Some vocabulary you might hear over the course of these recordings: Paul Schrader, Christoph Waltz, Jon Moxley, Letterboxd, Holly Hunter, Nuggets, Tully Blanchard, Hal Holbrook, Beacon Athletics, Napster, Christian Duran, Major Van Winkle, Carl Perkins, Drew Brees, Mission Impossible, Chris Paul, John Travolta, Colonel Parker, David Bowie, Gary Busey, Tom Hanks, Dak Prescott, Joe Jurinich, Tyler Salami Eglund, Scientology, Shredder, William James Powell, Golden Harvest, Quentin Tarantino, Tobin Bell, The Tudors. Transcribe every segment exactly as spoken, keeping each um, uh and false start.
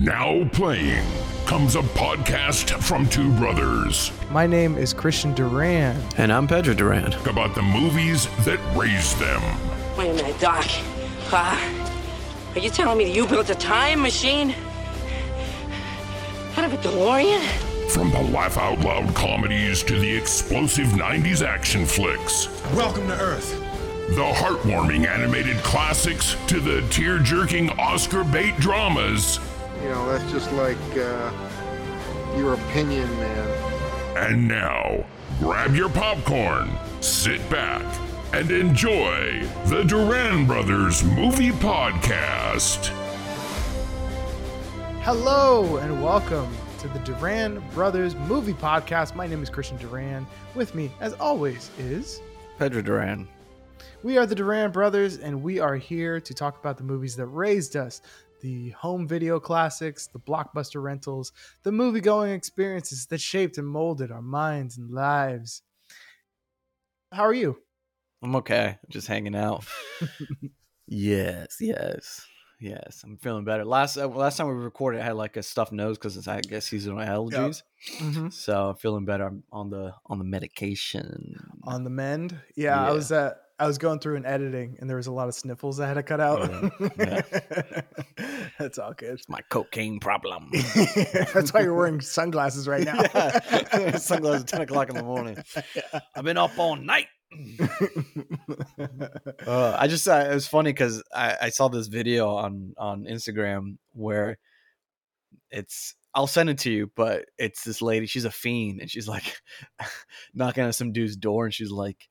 Now playing comes a podcast from two brothers. My name is Christian Duran. And I'm Pedro Duran. About the movies that raised them. Wait a minute, Doc. Uh, are you telling me that you built a time machine? Out of a DeLorean? From the laugh-out-loud comedies to the explosive nineties action flicks. Welcome to Earth. The heartwarming animated classics to the tear-jerking Oscar bait dramas. You know, that's just like uh, your opinion, man. And now, grab your popcorn, sit back, and enjoy the Duran Brothers Movie Podcast. Hello, and welcome to the Duran Brothers Movie Podcast. My name is Christian Duran. With me, as always, is Pedro Duran. We are the Duran Brothers, and we are here to talk about the movies that raised us, the home video classics, the blockbuster rentals, the movie-going experiences that shaped and molded our minds and lives. How are you? I'm okay. Just hanging out. yes, yes, yes. I'm feeling better. Last uh, last time we recorded, I had like a stuffed nose because I guess seasonal allergies. Yep. Mm-hmm. So I'm feeling better. I'm on the on the medication. On the mend. Yeah, yeah. I was at. Uh, I was going through and editing, and there was a lot of sniffles I had to cut out. Oh, yeah. Yeah. That's all good. It's my cocaine problem. That's why you're wearing sunglasses right now. Yeah. Sunglasses at ten o'clock in the morning. Yeah. I've been up all night. uh, I just, uh, it was funny because I, I saw this video on, on Instagram where it's, I'll send it to you, but it's this lady, she's a fiend, and she's like knocking on some dude's door, and she's like,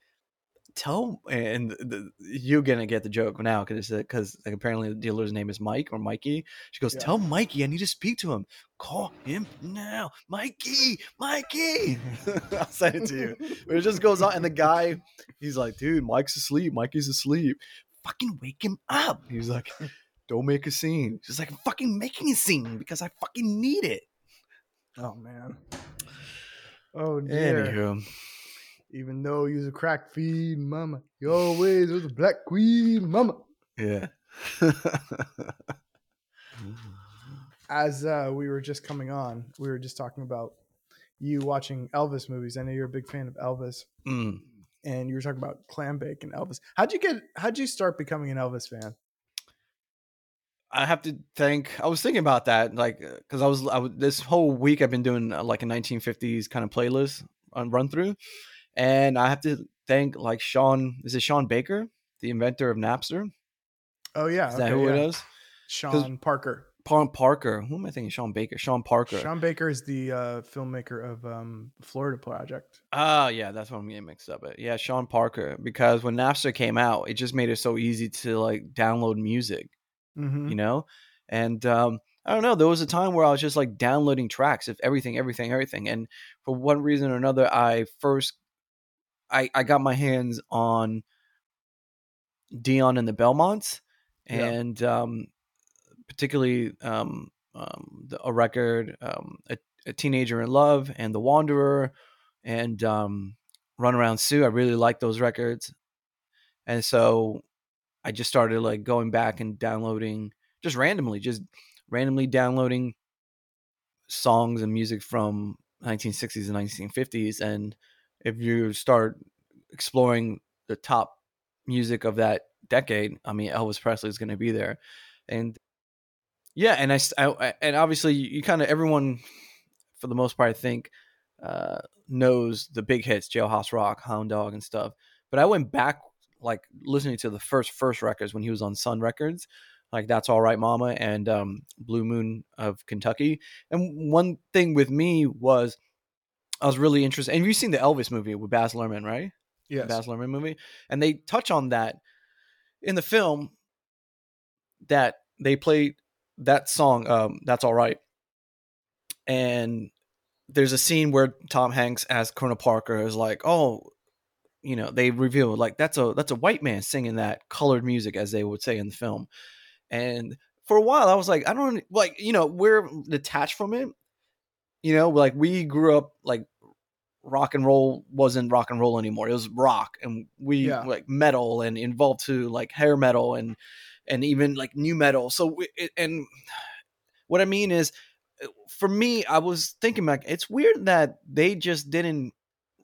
tell and the, you're gonna get the joke now because because like, apparently the dealer's name is Mike or Mikey. She goes, yeah. Tell Mikey I need to speak to him. Call him now, Mikey, Mikey. I'll send it to you. But it just goes on, and the guy, he's like, dude, Mike's asleep, Mikey's asleep. Fucking wake him up. He's like, don't make a scene. She's like, I'm fucking making a scene because I fucking need it. Oh man. Oh dear. Anywho. Even though you was a crack fiend, mama, you always was a black queen, mama. Yeah. As uh, we were just coming on, we were just talking about you watching Elvis movies. I know you're a big fan of Elvis, mm. and you were talking about clam bake and Elvis. How'd you get? How'd you start becoming an Elvis fan? I have to think. I was thinking about that, like, because I was, I was this whole week I've been doing uh, like a nineteen fifties kind of playlist on run through. And I have to thank like Sean, is it Sean Baker, the inventor of Napster? Oh yeah. Is that okay, who yeah. it is? Sean Parker. Sean Parker. Who am I thinking? Sean Baker. Sean Parker. Sean Baker is the uh, filmmaker of um, Florida Project. Oh yeah. That's what I'm getting mixed up at. Yeah. Sean Parker. Because when Napster came out, it just made it so easy to like download music, mm-hmm. you know? And um, I don't know. There was a time where I was just like downloading tracks of everything, everything, everything. And for one reason or another, I first I, I got my hands on Dion and the Belmonts, and yeah. um, particularly um, um, the, a record, um, a, a Teenager in Love, and The Wanderer, and um, Runaround Sue. I really liked those records, and so I just started like going back and downloading, just randomly, just randomly downloading songs and music from nineteen sixties and nineteen fifties, and if you start exploring the top music of that decade, I mean, Elvis Presley is going to be there. And yeah, and I, I and obviously you, you kind of, everyone for the most part, I think, uh, knows the big hits, Jailhouse Rock, Hound Dog and stuff. But I went back, like listening to the first, first records when he was on Sun Records, like That's All Right Mama and um, Blue Moon of Kentucky. And one thing with me was, I was really interested. And you've seen the Elvis movie with Baz Luhrmann, right? Yes. The Baz Luhrmann movie. And they touch on that in the film, that they play that song, um, That's All Right. And there's a scene where Tom Hanks as Colonel Parker is like, oh, you know, they reveal like that's a that's a white man singing that colored music, as they would say in the film. And for a while I was like, I don't like, you know, we're detached from it. You know, like we grew up like rock and roll wasn't rock and roll anymore. It was rock, and we yeah. like metal and involved to like hair metal and and even like new metal. So we, and what I mean is, for me, I was thinking, like, it's weird that they just didn't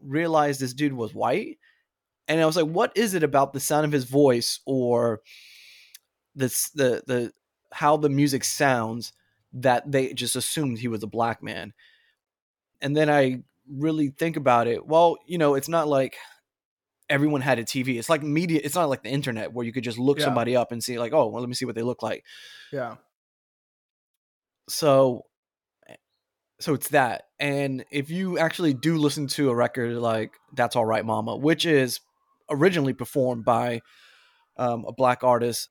realize this dude was white. And I was like, what is it about the sound of his voice or this, the, the, how the music sounds that they just assumed he was a black man? And then I really think about it. Well, you know, it's not like everyone had a T V. It's like media. It's not like the internet where you could just look yeah. somebody up and see like, oh, well, let me see what they look like. Yeah. So, so it's that. And if you actually do listen to a record like That's All Right Mama, which is originally performed by um, a black artist,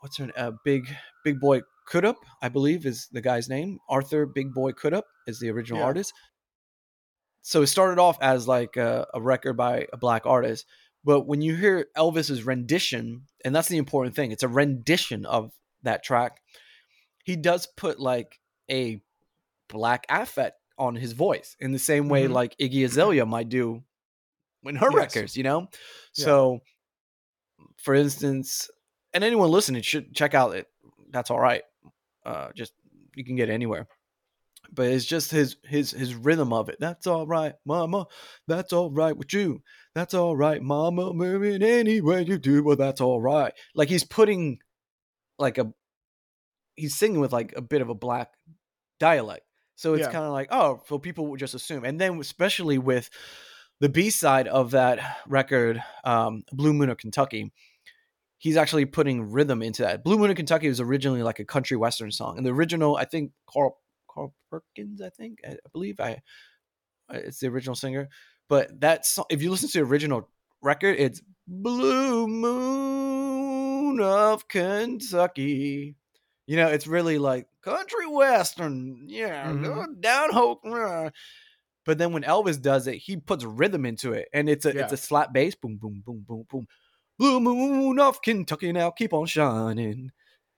what's her name? Uh, Big, Big Boy Crudup, I believe is the guy's name. Arthur Big Boy Crudup is the original yeah. artist. So it started off as like a, a record by a black artist. But when you hear Elvis's rendition, and that's the important thing, it's a rendition of that track. He does put like a black affect on his voice in the same way mm-hmm. like Iggy Azalea might do in her yes. records, you know? Yeah. So for instance, and anyone listening should check out it. That's All Right. Uh, just, you can get it anywhere. But it's just his his his rhythm of it. That's all right, mama. That's all right with you. That's all right, mama. Moving anywhere you do, well, that's all right. Like he's putting, like a, he's singing with like a bit of a black dialect. So it's yeah. kind of like, oh, so people would just assume. And then especially with the B side of that record, um, Blue Moon of Kentucky. He's actually putting rhythm into that. Blue Moon of Kentucky was originally like a country western song, and the original, I think, Carl. Carl Perkins, I think, I believe I, it's the original singer, but that song, if you listen to the original record, it's Blue Moon of Kentucky. You know, it's really like country western, yeah, mm-hmm. down hope. But then when Elvis does it, he puts rhythm into it, and it's a yeah. it's a slap bass, boom, boom, boom, boom, boom. Blue Moon of Kentucky, now keep on shining.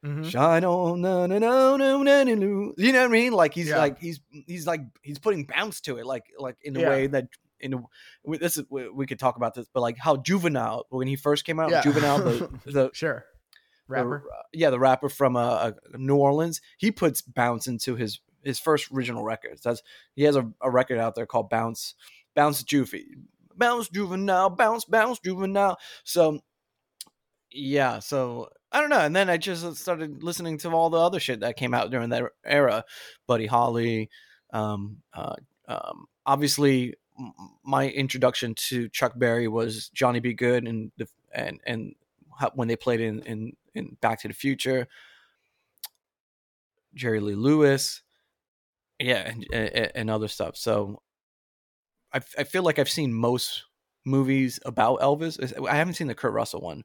Mm-hmm. Shine on, no, no, no, no, no, no. You know what I mean? Like he's yeah. like he's he's like he's putting bounce to it, like like in a yeah. way that in a, this is we, we could talk about this, but like how Juvenile when he first came out, yeah. Juvenile the, the sure rapper, the, uh, yeah, the rapper from uh, New Orleans, he puts bounce into his his first original records. That's he has a, a record out there called Bounce, Bounce Juvie, Bounce Juvenile, Bounce Bounce Juvenile. So yeah, so. I don't know. And then I just started listening to all the other shit that came out during that era. Buddy Holly. Um, uh, um, obviously, m- my introduction to Chuck Berry was Johnny B. Goode and the, and and how, when they played in, in, in Back to the Future. Jerry Lee Lewis. Yeah, and, and, and other stuff. So I, I feel like I've seen most movies about Elvis. I haven't seen the Kurt Russell one.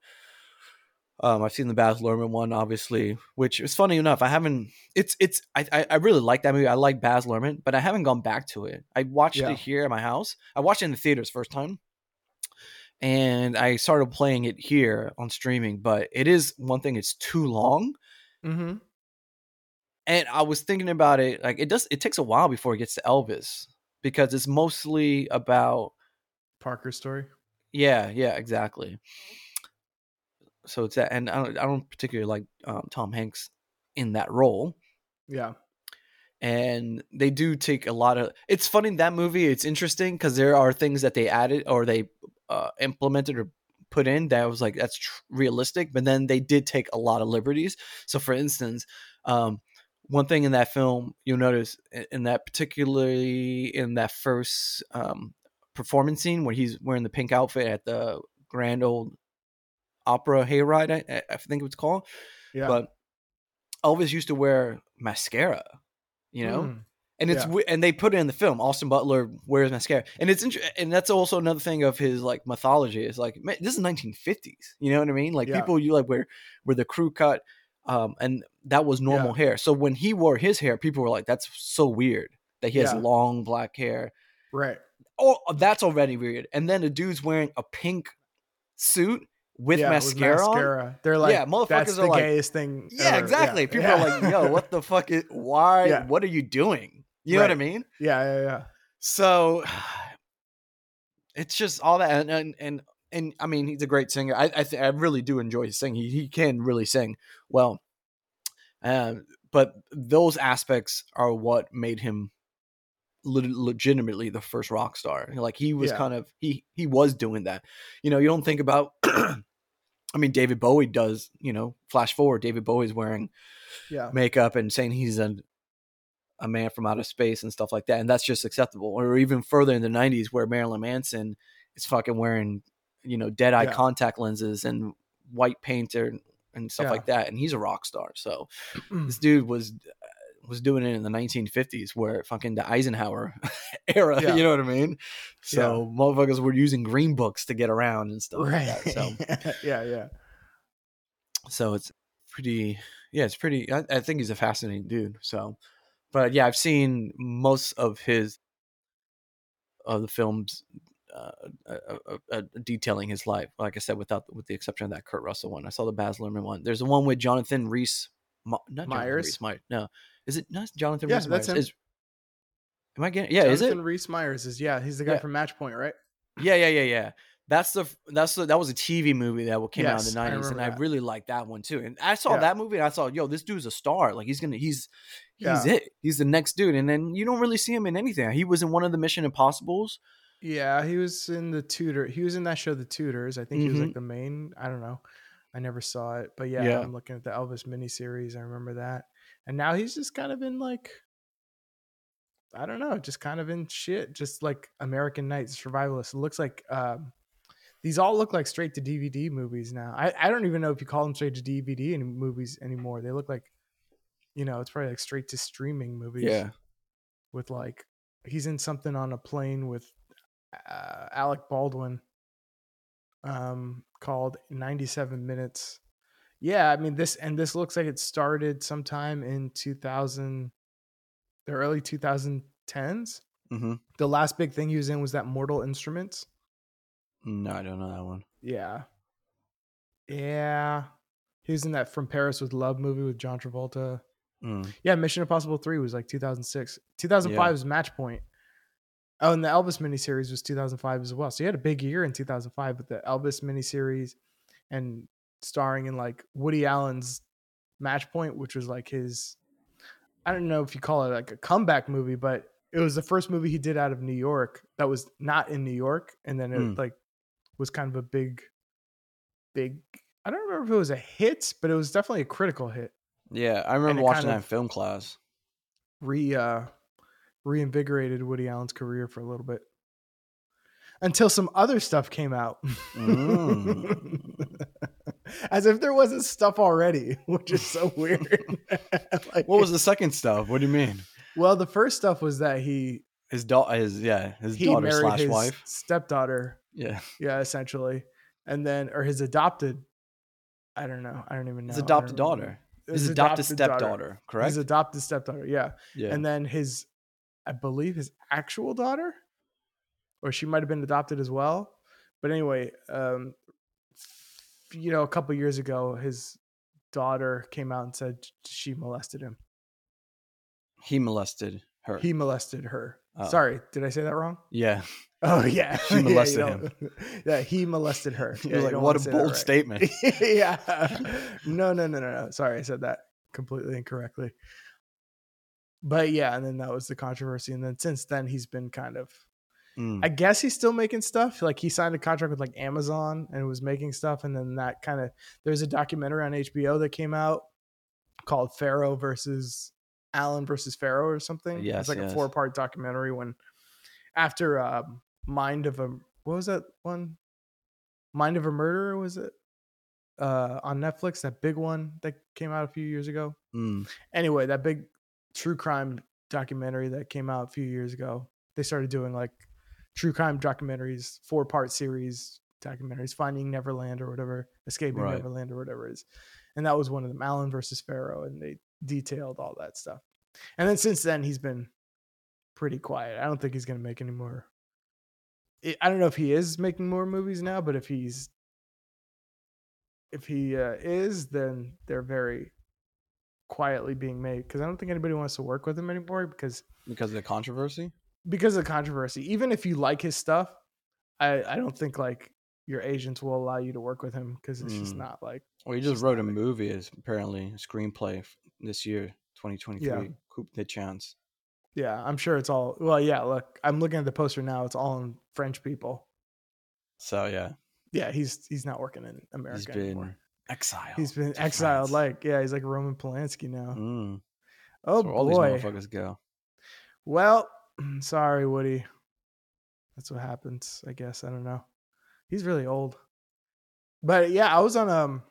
Um, I've seen the Baz Luhrmann one, obviously, which is funny enough. I haven't. It's it's. I I really like that movie. I like Baz Luhrmann, but I haven't gone back to it. I watched yeah. it here at my house. I watched it in the theaters first time, and I started playing it here on streaming. But it is one thing. It's too long, mm-hmm. and I was thinking about it. Like it does. It takes a while before it gets to Elvis because it's mostly about Parker's story. Yeah. Yeah. Exactly. So it's that, and I don't, I don't particularly like um, Tom Hanks in that role. Yeah. And they do take a lot of, it's funny, that movie, it's interesting because there are things that they added or they uh, implemented or put in that was like, that's tr- realistic. But then they did take a lot of liberties. So for instance, um, one thing in that film, you'll notice in that, particularly in that first um, performance scene where he's wearing the pink outfit at the grand old Opera Hayride, I, I think it's called. Yeah. But Elvis used to wear mascara, you know, mm. and it's yeah. and they put it in the film. Austin Butler wears mascara, and it's and that's also another thing of his like mythology. It's like, man, this is nineteen fifties, you know what I mean? Like yeah. people you like where where the crew cut, um, and that was normal yeah. hair. So when he wore his hair, people were like, "That's so weird that he has yeah. long black hair." Right. Oh, that's already weird. And then the dude's wearing a pink suit. With, yeah, mascara with mascara on? They're like, yeah, motherfuckers that's are the like, gayest thing yeah ever. Exactly yeah. people yeah. are like, yo, what the fuck is why yeah. what are you doing, you right. know what I mean? Yeah yeah yeah so it's just all that, and and and, and I mean, he's a great singer. I I, th- I really do enjoy his singing. He, he can really sing well. Um but those aspects are what made him le- legitimately the first rock star. Like he was yeah. kind of, he, he was doing that. You know, you don't think about, I mean, David Bowie does, you know, flash forward, David Bowie's wearing yeah. makeup and saying he's a, a man from outer space and stuff like that. And that's just acceptable. Or even further in the nineties where Marilyn Manson is fucking wearing, you know, dead eye yeah. contact lenses and white paint or, and stuff yeah. like that. And he's a rock star. So this dude was, was doing it in the nineteen fifties where fucking the Eisenhower era, yeah. you know what I mean? So yeah. motherfuckers were using green books to get around and stuff. Right. Like that, so yeah. Yeah. So it's pretty, yeah, it's pretty, I, I think he's a fascinating dude. So, but yeah, I've seen most of his, of the films, Uh, uh, uh, uh, detailing his life, like I said, without with the exception of that Kurt Russell one. I saw the Baz Luhrmann one. There's the one with Jonathan Rhys Ma- not Meyers. Rhys Meyers. No, is it not Jonathan yeah, Rhys Meyers? Him. Is, am I getting? Yeah, Jonathan is it? Jonathan Rhys Meyers is yeah. He's the guy yeah. from Matchpoint, right? Yeah, yeah, yeah, yeah. That's the that's the, that was a T V movie that came yes, out in the nineties, and that. I really liked that one too. And I saw yeah. that movie, and I thought, yo, this dude's a star. Like he's gonna he's he's yeah. it. He's the next dude. And then you don't really see him in anything. He was in one of the Mission Impossibles. Yeah, he was in the Tudor. He was in that show, The Tudors. I think mm-hmm. he was like the main. I don't know. I never saw it, but yeah, yeah, I'm looking at the Elvis miniseries. I remember that, and now he's just kind of in like, I don't know, just kind of in shit, just like American Nights, Survivalist. It looks like um, these all look like straight to D V D movies now. I, I don't even know if you call them straight to D V D any movies anymore. They look like, you know, it's probably like straight to streaming movies. Yeah, with like he's in something on a plane with. Uh, Alec Baldwin um called ninety-seven minutes. Yeah, I mean this and this looks like it started sometime in two thousand, the early twenty tens. Mm-hmm. The last big thing he was in was that Mortal Instruments. No, I don't know that one. Yeah. Yeah. He was in that From Paris with Love movie with John Travolta. Mm. Yeah, Mission Impossible three was like two thousand six. two thousand five yeah. was Matchpoint. Oh, and the Elvis miniseries was two thousand five as well. So he had a big year in two thousand five with the Elvis miniseries and starring in like Woody Allen's Matchpoint, which was like his, I don't know if you call it like a comeback movie, but it was the first movie he did out of New York that was not in New York. And then it mm. like was kind of a big, big, I don't remember if it was a hit, but it was definitely a critical hit. Yeah. I remember watching that in film class. Re, uh, reinvigorated Woody Allen's career for a little bit until some other stuff came out. Mm. As if there wasn't stuff already, which is so weird. Like, what was the second stuff? What do you mean? Well, the first stuff was that he, his daughter is, yeah, his daughter slash his wife, stepdaughter. Yeah. Yeah. Essentially. And then, or his adopted, I don't know. I don't even know. His adopted daughter, his, his adopted, adopted stepdaughter, daughter. Correct. His adopted stepdaughter. Yeah. yeah. And then his, I believe his actual daughter, or she might have been adopted as well. But anyway, um, you know, a couple of years ago, his daughter came out and said she molested him. He molested her. He molested her. Oh. Sorry, did I say that wrong? Yeah. Oh, yeah. She molested yeah, him. Yeah, he molested her. Yeah, like, what a bold right. statement. yeah. No, no, no, no, no. Sorry, I said that completely incorrectly. But yeah, and then that was the controversy. And then since then, he's been kind of, mm. I guess he's still making stuff. Like he signed a contract with like Amazon and was making stuff. And then that kind of, there's a documentary on H B O that came out called Pharaoh versus Allen versus Pharaoh or something. Yes, it's like yes. a four part documentary when after uh, Mind of a, what was that one? Mind of a Murderer, was it? Uh, on Netflix, that big one that came out a few years ago. Mm. Anyway, that big true crime documentary that came out a few years ago. They started doing like true crime documentaries, four part series documentaries, Finding Neverland or whatever, Escaping right. Neverland or whatever it is. And that was one of them, Allen versus Pharaoh. And they detailed all that stuff. And then since then he's been pretty quiet. I don't think he's going to make any more. I don't know if he is making more movies now, but if he's, if he uh, is, then they're very quietly being made, because I don't think anybody wants to work with him anymore because because of the controversy because of the controversy even if you like his stuff, I I don't think like your agents will allow you to work with him because it's mm. just not like, well, he just wrote a movie as apparently a screenplay this year twenty twenty-three yeah. Coupe de Chance. Yeah, I'm sure it's all, well, yeah, look, I'm looking at the poster now. It's all in French people. So, yeah. Yeah, he's he's not working in America he's been anymore. Exiled. He's been exiled. France. Like, yeah, he's like Roman Polanski now. Mm. Oh, boy. All these motherfuckers go. Well, sorry, Woody. That's what happens, I guess. I don't know. He's really old. But, yeah, I was on um,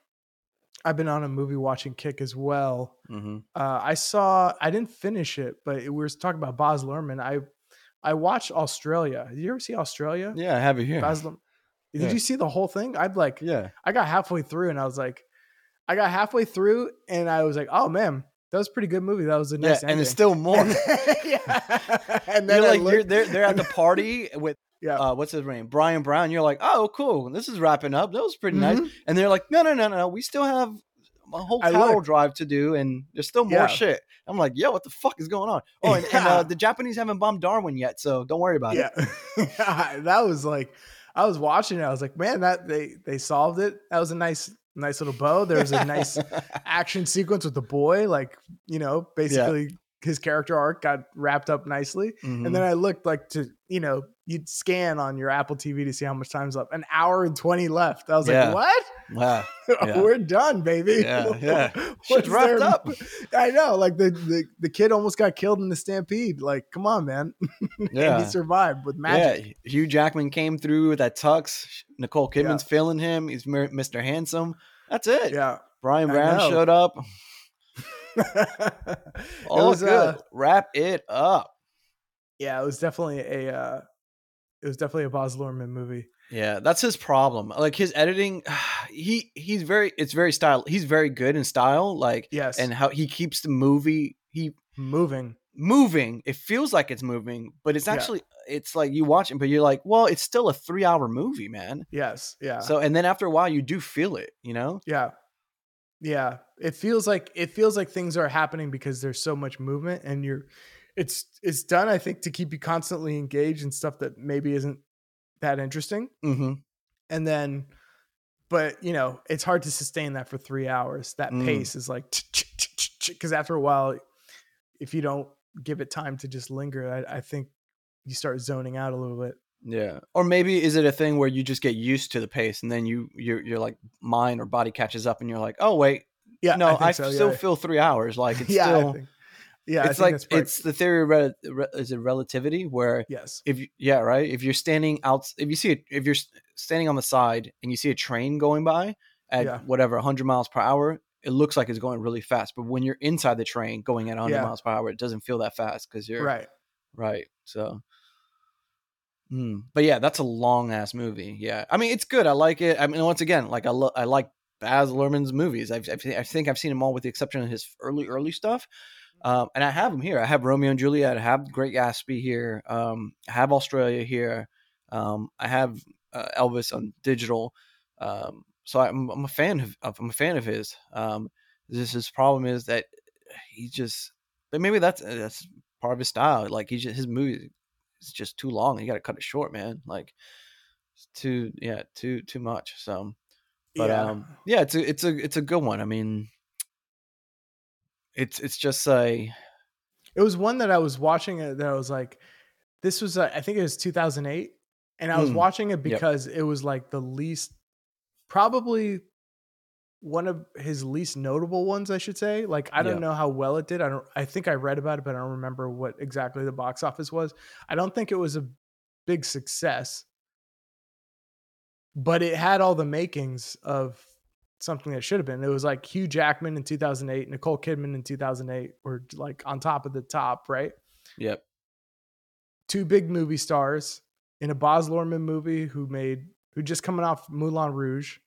I've been on a movie watching kick as well. Mm-hmm. Uh, I saw, I didn't finish it, but it, we were talking about Baz Luhrmann. I, I watched Australia. Did you ever see Australia? Yeah, I have it here. Baz Luhrmann. Did yeah. you see the whole thing? I'd like, yeah, I got halfway through and I was like, I got halfway through and I was like, oh man, that was a pretty good movie. That was a nice yeah, ending. And it's still more. yeah. And then you're like, looked, you're, they're, they're at the party with, yeah. uh, what's his name? Brian Brown. You're like, oh, cool. This is wrapping up. That was pretty mm-hmm. nice. And they're like, no, no, no, no, no. We still have a whole paddle drive to do and there's still more yeah. shit. I'm like, yo, what the fuck is going on? Oh, and, yeah. and uh, the Japanese haven't bombed Darwin yet. So don't worry about yeah. it. That was like, I was watching it. I was like, man, that they, they solved it. That was a nice, nice little bow. There was a nice action sequence with the boy. Like, you know, basically yeah. his character arc got wrapped up nicely. Mm-hmm. And then I looked like to, you know, you'd scan on your Apple T V to see how much time's left. An hour and twenty left. I was yeah. like, what? Wow. Yeah. We're done, baby. Yeah. yeah. What's wrapped up? I know. Like the, the, the kid almost got killed in the stampede. Like, come on, man. Yeah. And he survived with magic. Yeah. Hugh Jackman came through with that tux. Nicole Kidman's yeah. filling him. He's Mister Handsome. That's it. Yeah. Brian Brown showed up. All was, good. Uh, Wrap it up. Yeah, it was definitely a uh, it was definitely a Baz Luhrmann movie. Yeah, that's his problem. Like his editing, he he's very it's very style. He's very good in style. Like yes, and how he keeps the movie he moving moving. It feels like it's moving, but it's actually yeah. it's like you watch it, but you're like, well, it's still a three hour movie, man. Yes, yeah. So and then after a while, you do feel it, you know. Yeah, yeah. It feels like it feels like things are happening because there's so much movement, and you're it's it's done. I think to keep you constantly engaged in stuff that maybe isn't that interesting. Mm-hmm. And then, but you know, it's hard to sustain that for three hours. That mm. pace is like, because after a while, if you don't give it time to just linger, I, I think you start zoning out a little bit. Yeah. Or maybe is it a thing where you just get used to the pace and then you, you're, you're like mind or body catches up and you're like, oh wait, yeah, no, I, I so, still yeah. feel three hours. Like it's yeah, still, yeah, it's like it's the theory of re- re- is it relativity where yes, if you, yeah, right. If you're standing out, if you see it, if you're standing on the side and you see a train going by at yeah. whatever one hundred miles per hour, it looks like it's going really fast. But when you're inside the train going at one hundred yeah. miles per hour, it doesn't feel that fast because you're right, right. So, mm. but yeah, that's a long ass movie. Yeah, I mean it's good. I like it. I mean once again, like I lo- I like Baz Luhrmann's movies. I've, I've I think I've seen them all with the exception of his early early stuff. Um, and I have them here. I have Romeo and Juliet. I have Great Gatsby here. Um, I have Australia here. Um, I have uh, Elvis on digital. Um, so I'm, I'm a fan of, of I'm a fan of his. Um, this his problem is that he just, but maybe that's that's part of his style. Like he just, his movie is just too long. You got to cut it short, man. Like it's too yeah too too much. So, but yeah, um, yeah it's a, it's a it's a good one. I mean. It's it's just a. It was one that I was watching that I was like, this was a, I think it was two thousand eight, and I was mm, watching it because yep. it was like the least, probably one of his least notable ones, I should say. Like I don't yep. know how well it did. I don't. I think I read about it, but I don't remember what exactly the box office was. I don't think it was a big success, but it had all the makings of something that should have been. It was like Hugh Jackman in two thousand eight, Nicole Kidman in two thousand eight were like on top of the top, right? Yep. Two big movie stars in a Baz Luhrmann movie who made, who just coming off Moulin Rouge.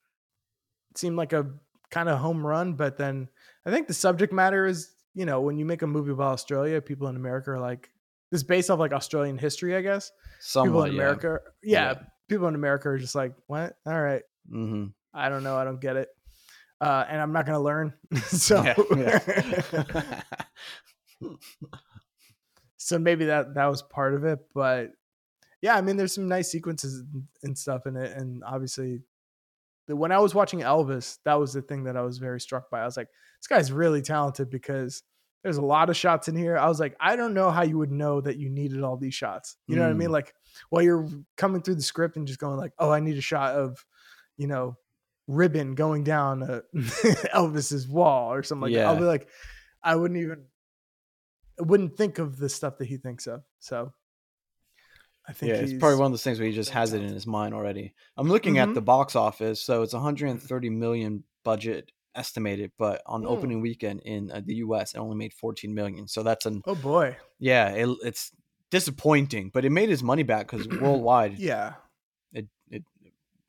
It seemed like a kind of home run, but then I think the subject matter is, you know, when you make a movie about Australia, people in America are like, this is based off like Australian history, I guess. Somewhat, people in yeah. America, yeah, yeah, people in America are just like, what? All right. Mm-hmm. I don't know. I don't get it. Uh, and I'm not going to learn. so, Yeah, yeah. so maybe that, that was part of it, but yeah, I mean, there's some nice sequences and stuff in it. And obviously the, when I was watching Elvis, that was the thing that I was very struck by. I was like, this guy's really talented because There's a lot of shots in here. I was like, I don't know how you would know that you needed all these shots. You know mm. what I mean? Like, while you're coming through the script and just going like, oh, I need a shot of, you know, ribbon going down a Elvis's wall or something like yeah. that. I'll be like, I wouldn't even, I wouldn't think of the stuff that he thinks of. So I think yeah, it's probably one of those things where he just has it in his mind already. I'm looking mm-hmm. at the box office. So it's one hundred thirty million budget estimated, but on the mm. opening weekend in the U S it only made fourteen million. So that's an oh boy yeah it, it's disappointing, but it made his money back because worldwide yeah it it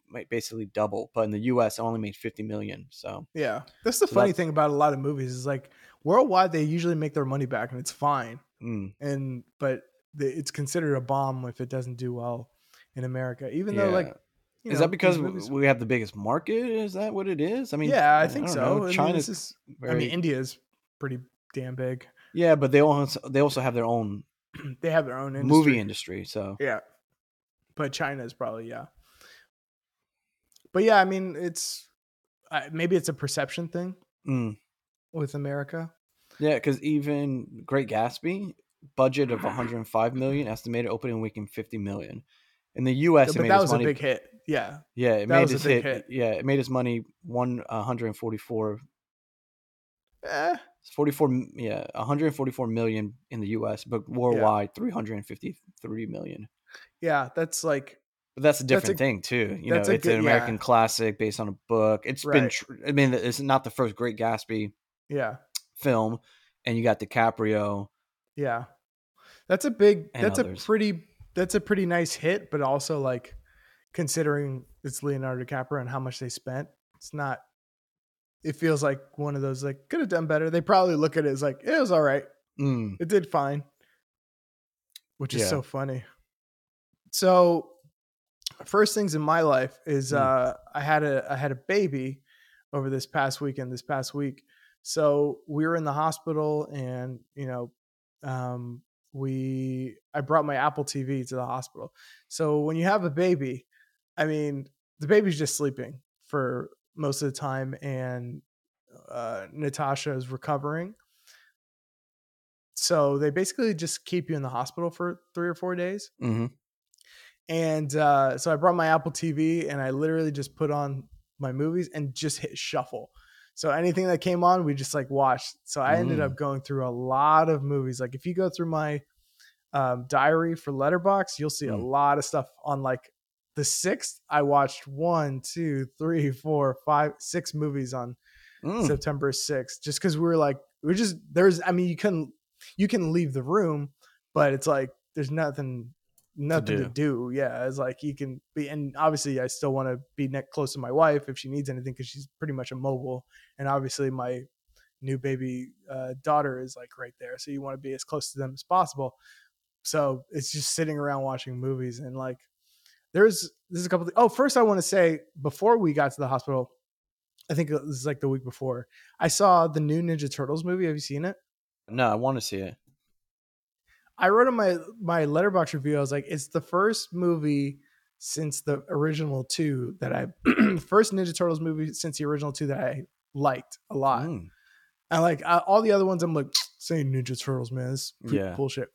might basically double, but in the U S it only made fifty million. So yeah that's the so funny that's, thing about a lot of movies is like worldwide they usually make their money back and it's fine mm. and but the, it's considered a bomb if it doesn't do well in America, even yeah. though like You is know, that because we have the biggest market? Is that what it is? I mean, yeah, I think I so. China's, I mean, is, very... I mean, India is pretty damn big. Yeah, but they also they also have their own. They have their own industry. Movie industry. So yeah, but China is probably yeah. But yeah, I mean, it's uh, maybe it's a perception thing mm. with America. Yeah, because even Great Gatsby, budget of one hundred five million, estimated opening weekend fifty million. In the U S, yeah, it made that was money. a big hit. Yeah, yeah, it made its hit. hit. Yeah, it made its money one hundred and forty-four. Eh. forty-four. Yeah, one hundred and forty-four million in the U S, but worldwide yeah. three hundred and fifty-three million. Yeah, that's like. But that's a different that's a, thing too. You know, it's good, an American yeah. classic based on a book. It's right. been. Tr- I mean, it's not the first Great Gatsby. Yeah. Film, and you got DiCaprio. Yeah, that's a big. That's others. a pretty. That's a pretty nice hit, but also like. Considering it's Leonardo DiCaprio and how much they spent, it's not. It feels like one of those like could have done better. They probably look at it as like it was all right. Mm. It did fine, which is yeah. so funny. So, first things in my life is mm. uh, I had a I had a baby over this past weekend. This past week, so we were in the hospital, and you know. Um, we I brought my Apple T V to the hospital. So when you have a baby, I mean, the baby's just sleeping for most of the time, and uh, Natasha is recovering. So they basically just keep you in the hospital for three or four days. Mm-hmm. And uh, so I brought my Apple T V, and I literally just put on my movies and just hit shuffle. So anything that came on, we just like watched. So I ended mm. up going through a lot of movies. Like if you go through my um, diary for Letterboxd, you'll see mm. a lot of stuff on like the sixth. I watched one, two, three, four, five, six movies on mm. September sixth, just because we were like, we we're just, there's, I mean, you couldn't, you can leave the room, but it's like, there's nothing, nothing to do. to do. Yeah. It's like you can be, and obviously I still want to be next close to my wife if she needs anything, because she's pretty much immobile, and obviously my new baby uh, daughter is like right there, so you want to be as close to them as possible. So it's just sitting around watching movies, and like there's there's a couple of, oh first I want to say, before we got to the hospital, I think this is like the week before, I saw the new Ninja Turtles movie. Have you seen it? No, I want to see it. I wrote in my, my Letterboxd review, I was like, it's the first movie since the original two that I, first Ninja Turtles movie since the original two that I liked a lot. Mm. And like I, all the other ones, I'm like, saying Ninja Turtles, man, this is yeah. bullshit.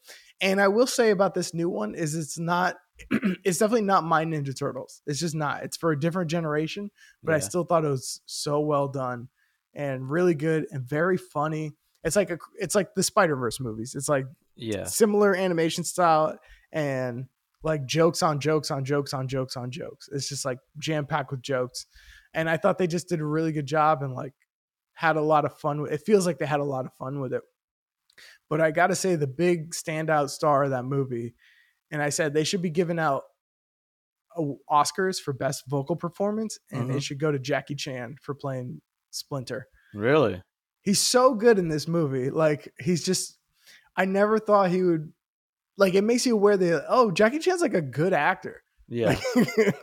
And I will say about this new one is it's not, it's definitely not my Ninja Turtles. It's just not, it's for a different generation, but yeah. I still thought it was so well done and really good and very funny. It's like, a, it's like the Spider-Verse movies. It's like, yeah, similar animation style and like jokes on jokes on jokes on jokes on jokes. It's just like jam packed with jokes, and I thought they just did a really good job and like had a lot of fun with it. Feels like they had a lot of fun with it. But I gotta say, the big standout star of that movie, and I said they should be giving out Oscars for best vocal performance, and mm-hmm. it should go to Jackie Chan for playing Splinter. Really, he's so good in this movie. Like he's just. I never thought he would, like, it makes you aware that, oh, Jackie Chan's like a good actor. Yeah. Like,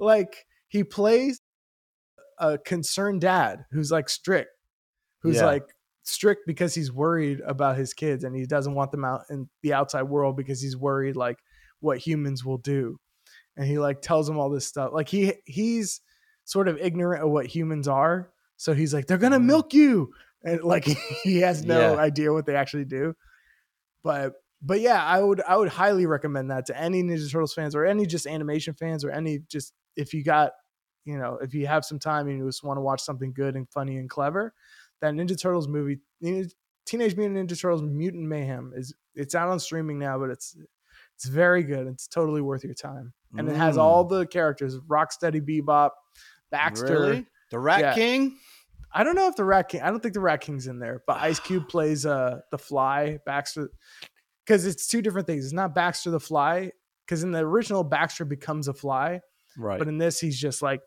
like he plays a concerned dad who's like strict, who's yeah. like strict because he's worried about his kids and he doesn't want them out in the outside world because he's worried like what humans will do. And he like tells them all this stuff. Like he, he's sort of ignorant of what humans are. So he's like, they're going to milk you. and like he has no yeah. idea what they actually do. But but yeah, I would I would highly recommend that to any Ninja Turtles fans or any just animation fans or any just if you got you know if you have some time and you just want to watch something good and funny and clever, that Ninja Turtles movie, Teenage Mutant Ninja Turtles: Mutant Mayhem is it's out on streaming now, but it's it's very good. It's totally worth your time, and mm. it has all the characters: Rocksteady, Bebop, Baxter, really? the Rat yeah. King. I don't know if the Rat King. I don't think the Rat King's in there, but Ice Cube plays uh the Fly, Baxter, because it's two different things. It's not Baxter the Fly, because in the original Baxter becomes a fly, right? But in this, he's just like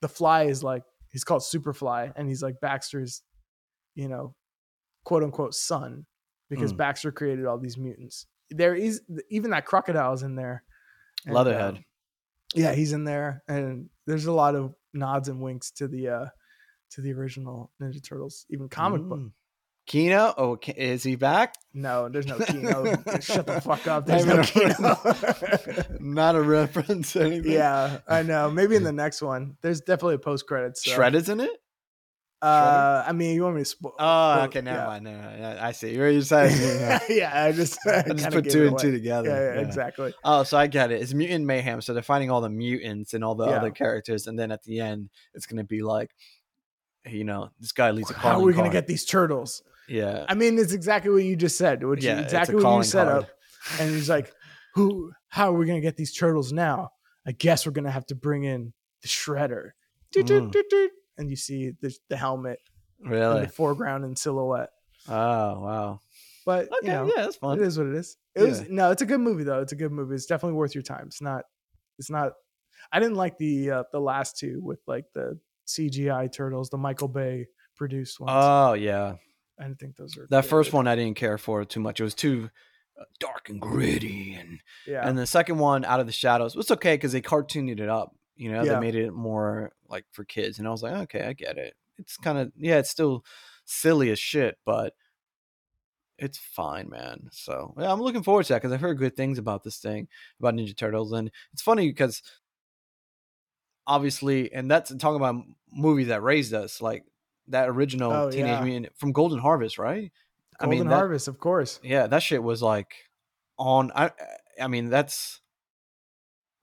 the Fly is like he's called Superfly, and he's like Baxter's, you know, quote unquote son, because mm. Baxter created all these mutants. There is even that crocodile's in there. And, Leatherhead. Um, yeah, he's in there, and there's a lot of nods and winks to the uh, to the original Ninja Turtles, even comic mm. book. Kino, oh, is he back? No, there's no Kino. Shut the fuck up. There's no Kino. Not a reference. Anything. Yeah, I know. Maybe in the next one, there's definitely a post credits. So. Shredder's in it. Uh, Shredder? I mean, you want me to spoil? Oh, spoil, okay, never yeah. mind. No, no, I see. You're just yeah. yeah, I just, I I just put two and away. two together. Yeah, yeah, yeah, exactly. Oh, so I get it. It's Mutant Mayhem. So they're finding all the mutants and all the yeah. other characters, and then at the end, it's gonna be like, you know, this guy leads a call. How are we card. gonna get these turtles? Yeah, I mean, it's exactly what you just said. Which yeah, exactly what you set card. up. And he's like, "Who? How are we gonna get these turtles now? I guess we're gonna have to bring in the Shredder." Mm. And you see the, the helmet really in the foreground in silhouette. Oh, wow. But okay, you know, yeah, that's fun. It is what it is. It yeah. was no, it's a good movie though. It's a good movie. It's definitely worth your time. It's not, it's not, I didn't like the, uh, the last two with like the C G I turtles, the Michael Bay produced ones. Oh yeah. I didn't think those are that good. First one. I didn't care for too much. It was too dark and gritty. And, yeah. and the second one, Out of the Shadows, was okay. Cause they cartooned it up. You know, yeah. they made it more like for kids. And I was like, okay, I get it. It's kind of, yeah, it's still silly as shit, but it's fine, man. So yeah, I'm looking forward to that because I've heard good things about this thing, about Ninja Turtles. And it's funny because obviously, and that's talking about a movie that raised us, like that original oh, Teenage yeah. Mutant from Golden Harvest, right? Golden I mean, that, Harvest, of course. Yeah, that shit was like on, I, I mean, that's,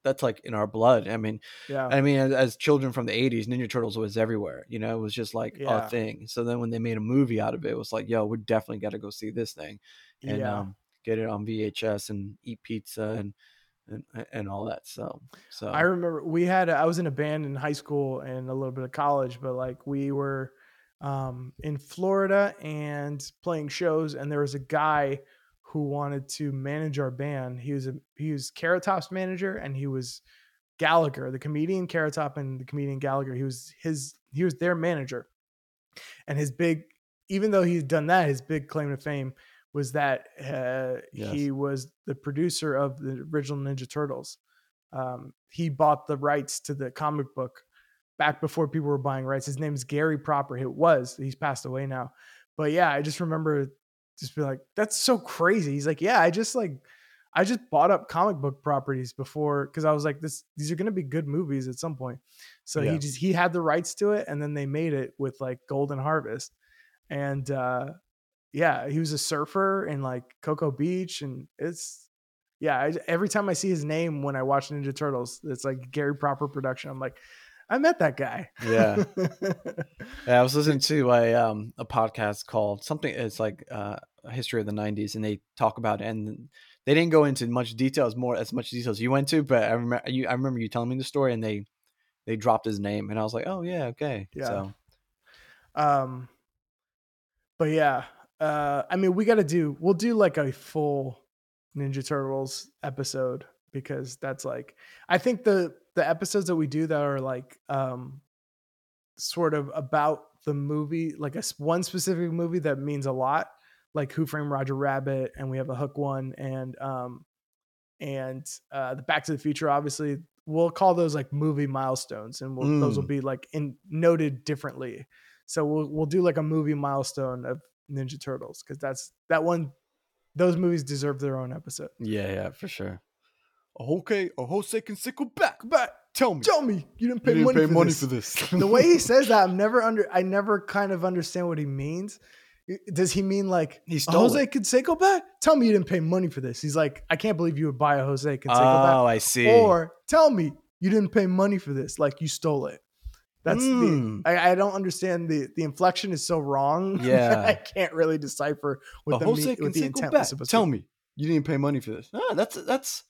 that's like in our blood. I mean, yeah. I mean, as, as children from the eighties, Ninja Turtles was everywhere, you know, it was just like yeah. a thing. So then when they made a movie out of it, it was like, yo, we definitely got to go see this thing and yeah. um, get it on V H S and eat pizza and, and, and all that. So, so I remember we had, a, I was in a band in high school and a little bit of college, but like we were um, in Florida and playing shows. And there was a guy who wanted to manage our band. He was a, he was Carrot Top's manager, and he was Gallagher, the comedian Carrot Top and the comedian Gallagher. He was his, he was their manager. And his big, even though he's done that, his big claim to fame was that uh, yes. he was the producer of the original Ninja Turtles. Um, he bought the rights to the comic book back before people were buying rights. His name is Gary Proper. It was, he's passed away now, but yeah, I just remember just be like, that's so crazy. He's like, yeah, I just like, I just bought up comic book properties before. Cause I was like, this, these are going to be good movies at some point. So yeah. he just, he had the rights to it. And then they made it with like Golden Harvest. And uh, yeah, he was a surfer in like Cocoa Beach. And it's, yeah. I, every time I see his name, when I watch Ninja Turtles, it's like Gary Proper production. I'm like, I met that guy. yeah. yeah. I was listening to a um a podcast called something. It's like uh, a history of the nineties, and they talk about it, and they didn't go into much details, more as much details you went to. But I remember you. I remember you telling me the story, and they they dropped his name, and I was like, oh yeah, okay. Yeah. So, um, but yeah, uh, I mean, we got to do. We'll do like a full Ninja Turtles episode because that's like I think the. the episodes that we do that are like um, sort of about the movie, like a one specific movie that means a lot, like Who Framed Roger Rabbit, and we have a Hook one, and um, and uh, the Back to the Future. Obviously, we'll call those like movie milestones, and we'll, mm. those will be like in, noted differently. So we'll we'll do like a movie milestone of Ninja Turtles because that's that one. Those movies deserve their own episode. Yeah, yeah, for sure. Okay, a Jose can sickle back, back. Tell me. Tell me. You didn't pay, you didn't money, pay for money for this. The way he says that, I'm never under, I never kind of understand what he means. Does he mean like he stole a Jose it. Canseco bat? Tell me you didn't pay money for this. He's like, I can't believe you would buy a Jose Canseco oh, bat. Oh, I see. Or tell me you didn't pay money for this. Like you stole it. That's mm. the I, I don't understand the the inflection is so wrong. Yeah, I can't really decipher what the, Jose me, what the intent was supposed tell to. Tell me you didn't pay money for this. Ah, that's that's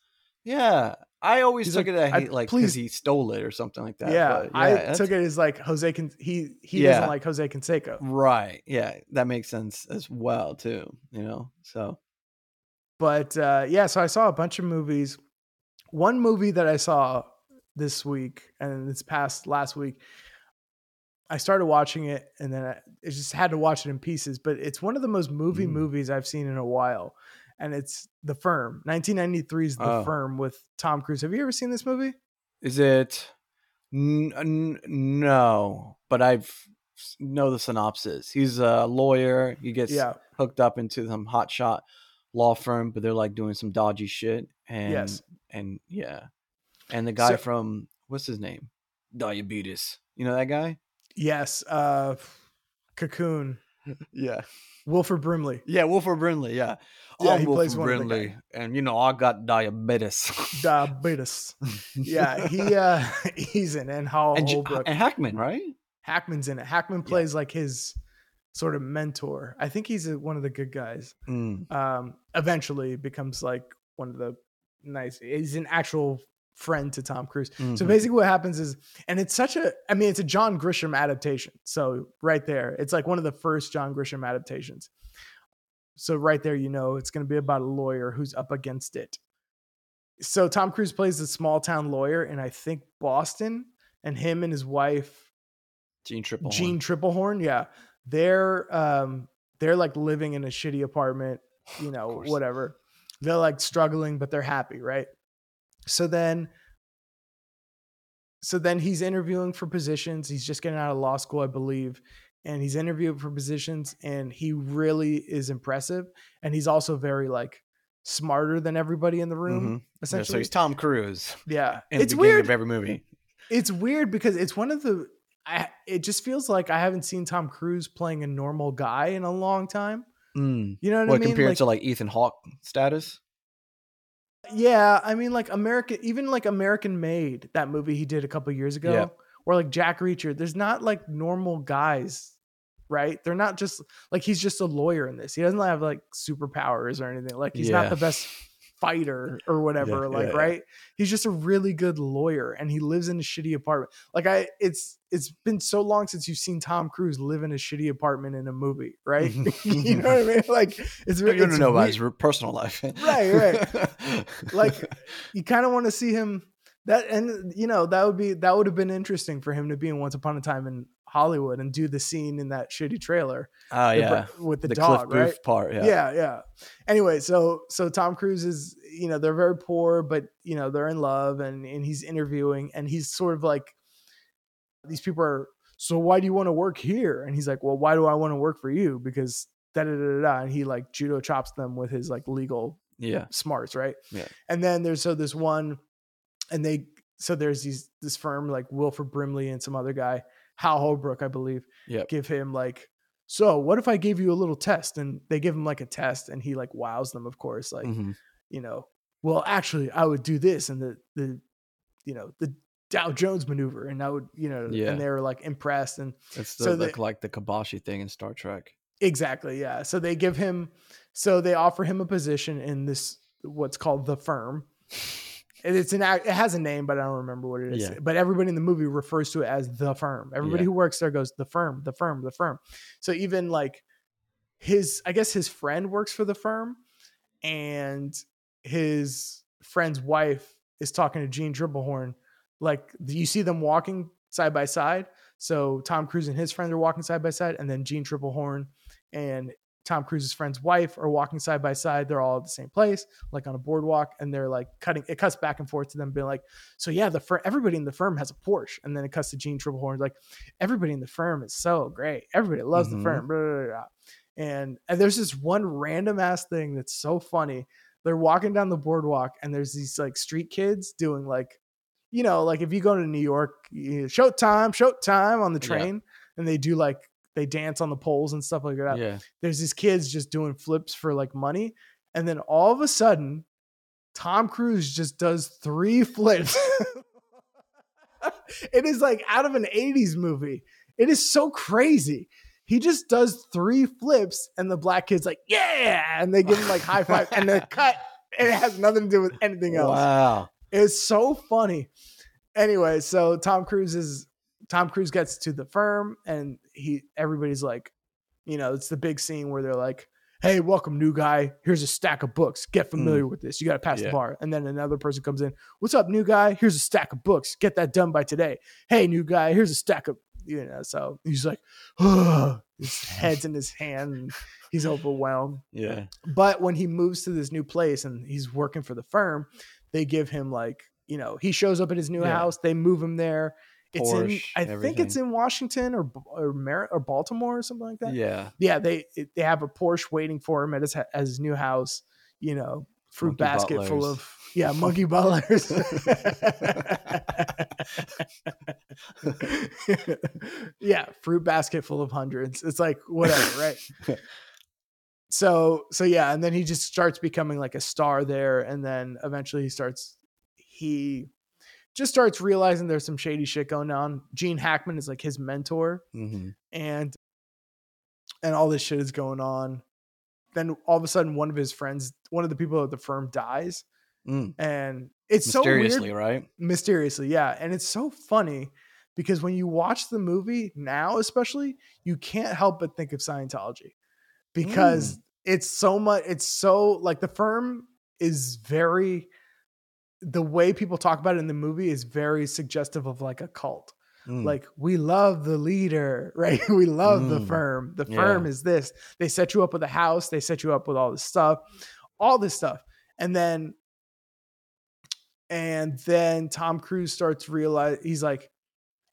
yeah. I always He's took like, it at like because he stole it or something like that. Yeah, yeah I that's... took it as like Jose can he he yeah. doesn't like Jose Canseco. Right. Yeah, that makes sense as well too. You know. So, but uh, yeah, so I saw a bunch of movies. One movie that I saw this week and this past last week, I started watching it and then I, I just had to watch it in pieces. But it's one of the most movie mm. movies I've seen in a while. And it's The Firm. nineteen ninety-three's The oh. Firm with Tom Cruise. Have you ever seen this movie? Is it? N- n- no, but I've know the synopsis. He's a lawyer. He gets yeah. hooked up into some hotshot law firm, but they're like doing some dodgy shit. And, yes. And yeah. And the guy so, from, what's his name? Diabetes. You know that guy? Yes. Uh, Cocoon. Yeah. Wilford Brimley. Yeah, Wilford Brimley, yeah. Yeah, I'm he Wilford plays one Brimley, of the guys. And you know, I got diabetes. Diabetes. Yeah, he uh, he's in and how and, and Hackman, right? Hackman's in it. Hackman plays yeah. like his sort of mentor. I think he's a, one of the good guys. Mm. Um, eventually becomes like one of the nice. He's an actual friend to Tom Cruise. Mm-hmm. So basically what happens is, and it's such a, I mean, it's a John Grisham adaptation. So right there, it's like one of the first John Grisham adaptations. So right there, you know, it's going to be about a lawyer who's up against it. So Tom Cruise plays a small town lawyer in, I think, Boston, and him and his wife, Gene Tripplehorn. Gene Tripplehorn. Yeah. They're, um, they're like living in a shitty apartment, you know, whatever. They're like struggling, but they're happy. Right. So then, so then he's interviewing for positions. He's just getting out of law school, I believe. And he's interviewing for positions and he really is impressive. And he's also very like smarter than everybody in the room. Mm-hmm. Essentially. Yeah, so he's Tom Cruise. Yeah. In it's the beginning weird. Of every movie. It's weird because it's one of the, I, it just feels like I haven't seen Tom Cruise playing a normal guy in a long time. Mm. You know what, what I mean? Compared like, to like Ethan Hawke status. Yeah, I mean, like American, even like American Made, that movie he did a couple years ago, yeah. or like Jack Reacher. There's not like normal guys, right? They're not just like he's just a lawyer in this. He doesn't have like superpowers or anything. Like he's yeah. not the best fighter or whatever. Yeah, like yeah, right? Yeah. He's just a really good lawyer, and he lives in a shitty apartment. Like I, it's it's been so long since you've seen Tom Cruise live in a shitty apartment in a movie, right? You know what I mean? Like it's really. You don't know about his personal life, right? Right. Like you kind of want to see him that, and you know that would be that would have been interesting for him to be in Once Upon a Time in Hollywood and do the scene in that shitty trailer. Oh yeah, with the, the dog, Cliff right? Booth part, yeah, yeah, yeah. Anyway, so so Tom Cruise is, you know, they're very poor, but you know they're in love, and and he's interviewing, and he's sort of like, these people are. So why do you want to work here? And he's like, well, why do I want to work for you? Because da da da da. And he like judo chops them with his like legal yeah smarts, right? Yeah. And then there's so this one, and they so there's these this firm like Wilford Brimley and some other guy. Hal Holbrook, I believe, yep. give him like, so what if I gave you a little test? And they give him like a test and he like wows them, of course, like, mm-hmm. you know, well, actually I would do this and the, the, you know, the Dow Jones maneuver and I would, you know, yeah. and they were like impressed. And it's the, so they, like, like the Kibashi thing in Star Trek. Exactly. Yeah. So they give him, so they offer him a position in this, what's called The Firm. It's an it has a name, but I don't remember what it is. Yeah. But everybody in the movie refers to it as The Firm. Everybody yeah. who works there goes, The Firm, The Firm, The Firm. So even like his, I guess his friend works for The Firm, and his friend's wife is talking to Gene Tripplehorn. Like you see them walking side by side. So Tom Cruise and his friend are walking side by side, and then Gene Tripplehorn and Tom Cruise's friend's wife are walking side by side. They're all at the same place, like on a boardwalk. And they're like cutting, it cuts back and forth to them being like, so yeah, the firm, everybody in the firm has a Porsche. And then it cuts to Gene Tripplehorn. Like everybody in the firm is so great. Everybody loves mm-hmm. the firm. Blah, blah, blah. And, and there's this one random ass thing that's so funny. They're walking down the boardwalk and there's these like street kids doing like you know, like if you go to New York, you know, showtime, showtime on the train, yeah. and they do like they dance on the poles and stuff like that. Yeah. There's these kids just doing flips for like money, and then all of a sudden, Tom Cruise just does three flips. It is like out of an eighties movie. It is so crazy. He just does three flips, and the black kid's like, yeah, and they give him like high five, and they cut. It has nothing to do with anything else. Wow. It's so funny. Anyway, so Tom Cruise is Tom Cruise gets to the firm, and he everybody's like, you know, it's the big scene where they're like, hey, welcome, new guy. Here's a stack of books. Get familiar mm. with this. You got to pass yeah. the bar. And then another person comes in. What's up, new guy? Here's a stack of books. Get that done by today. Hey, new guy. Here's a stack of, you know, so he's like, oh, his head's in his hand. And he's overwhelmed. Yeah. But when he moves to this new place and he's working for the firm, they give him like, you know, he shows up at his new yeah. house. They move him there. It's Porsche, in, I everything. think it's in Washington or or, Mer- or Baltimore or something like that. Yeah, yeah. They they have a Porsche waiting for him at his at his new house. You know, fruit monkey basket butlers. full of yeah monkey butlers. yeah, fruit basket full of hundreds. It's like whatever, right? so so yeah, and then he just starts becoming like a star there, and then eventually he starts he. just starts realizing there's some shady shit going on. Gene Hackman is like his mentor, mm-hmm. and and all this shit is going on. Then all of a sudden, one of his friends, one of the people at the firm, dies, mm. and it's mysteriously, so mysteriously, right? Mysteriously, yeah. And it's so funny because when you watch the movie now, especially, you can't help but think of Scientology because mm. it's so much. It's so like the firm is very. The way people talk about it in the movie is very suggestive of like a cult. Mm. Like we love the leader, right? We love mm. the firm. The firm yeah. is this. They set you up with a house. They set you up with all this stuff, all this stuff. And then, and then Tom Cruise starts realize he's like,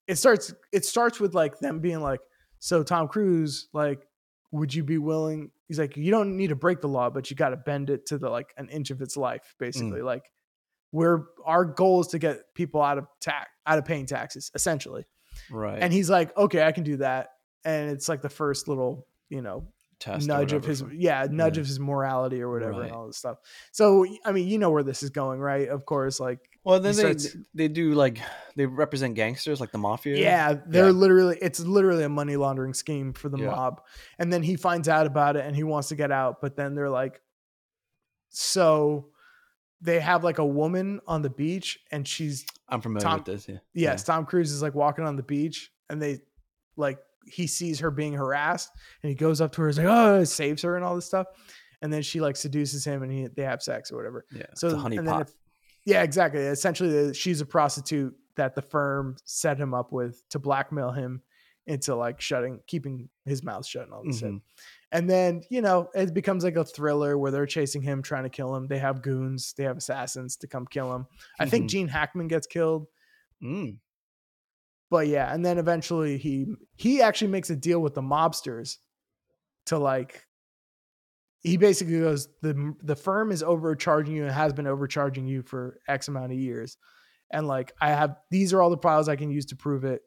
it starts, it starts with like them being like, so Tom Cruise, like, would you be willing? He's like, you don't need to break the law, but you got to bend it to the, like an inch of its life, basically. Mm. Like, We're our goal is to get people out of tax, out of paying taxes, essentially. Right. And he's like, okay, I can do that. And it's like the first little, you know, Test nudge of his, yeah, nudge yeah. of his morality or whatever, right. and all this stuff. So, I mean, you know where this is going, right? Of course, like, well, then they starts, they do like they represent gangsters, like the mafia. Yeah, they're yeah. literally it's literally a money laundering scheme for the yeah. mob. And then he finds out about it and he wants to get out, but then they're like, so. They have like a woman on the beach and she's I'm familiar Tom, with this. Yeah. Yes. Yeah. Tom Cruise is like walking on the beach and they like, he sees her being harassed and he goes up to her. He's like, oh, saves her and all this stuff. And then she like seduces him and he, they have sex or whatever. Yeah. So it's a honey pot. If, yeah, exactly. Essentially she's a prostitute that the firm set him up with to blackmail him into like shutting, keeping his mouth shut and all this mm-hmm. stuff. And then, you know, it becomes like a thriller where they're chasing him, trying to kill him. They have goons. They have assassins to come kill him. Mm-hmm. I think Gene Hackman gets killed. Mm. But yeah, and then eventually he he actually makes a deal with the mobsters to like, he basically goes, the the firm is overcharging you and has been overcharging you for X amount of years. And like, I have, these are all the files I can use to prove it.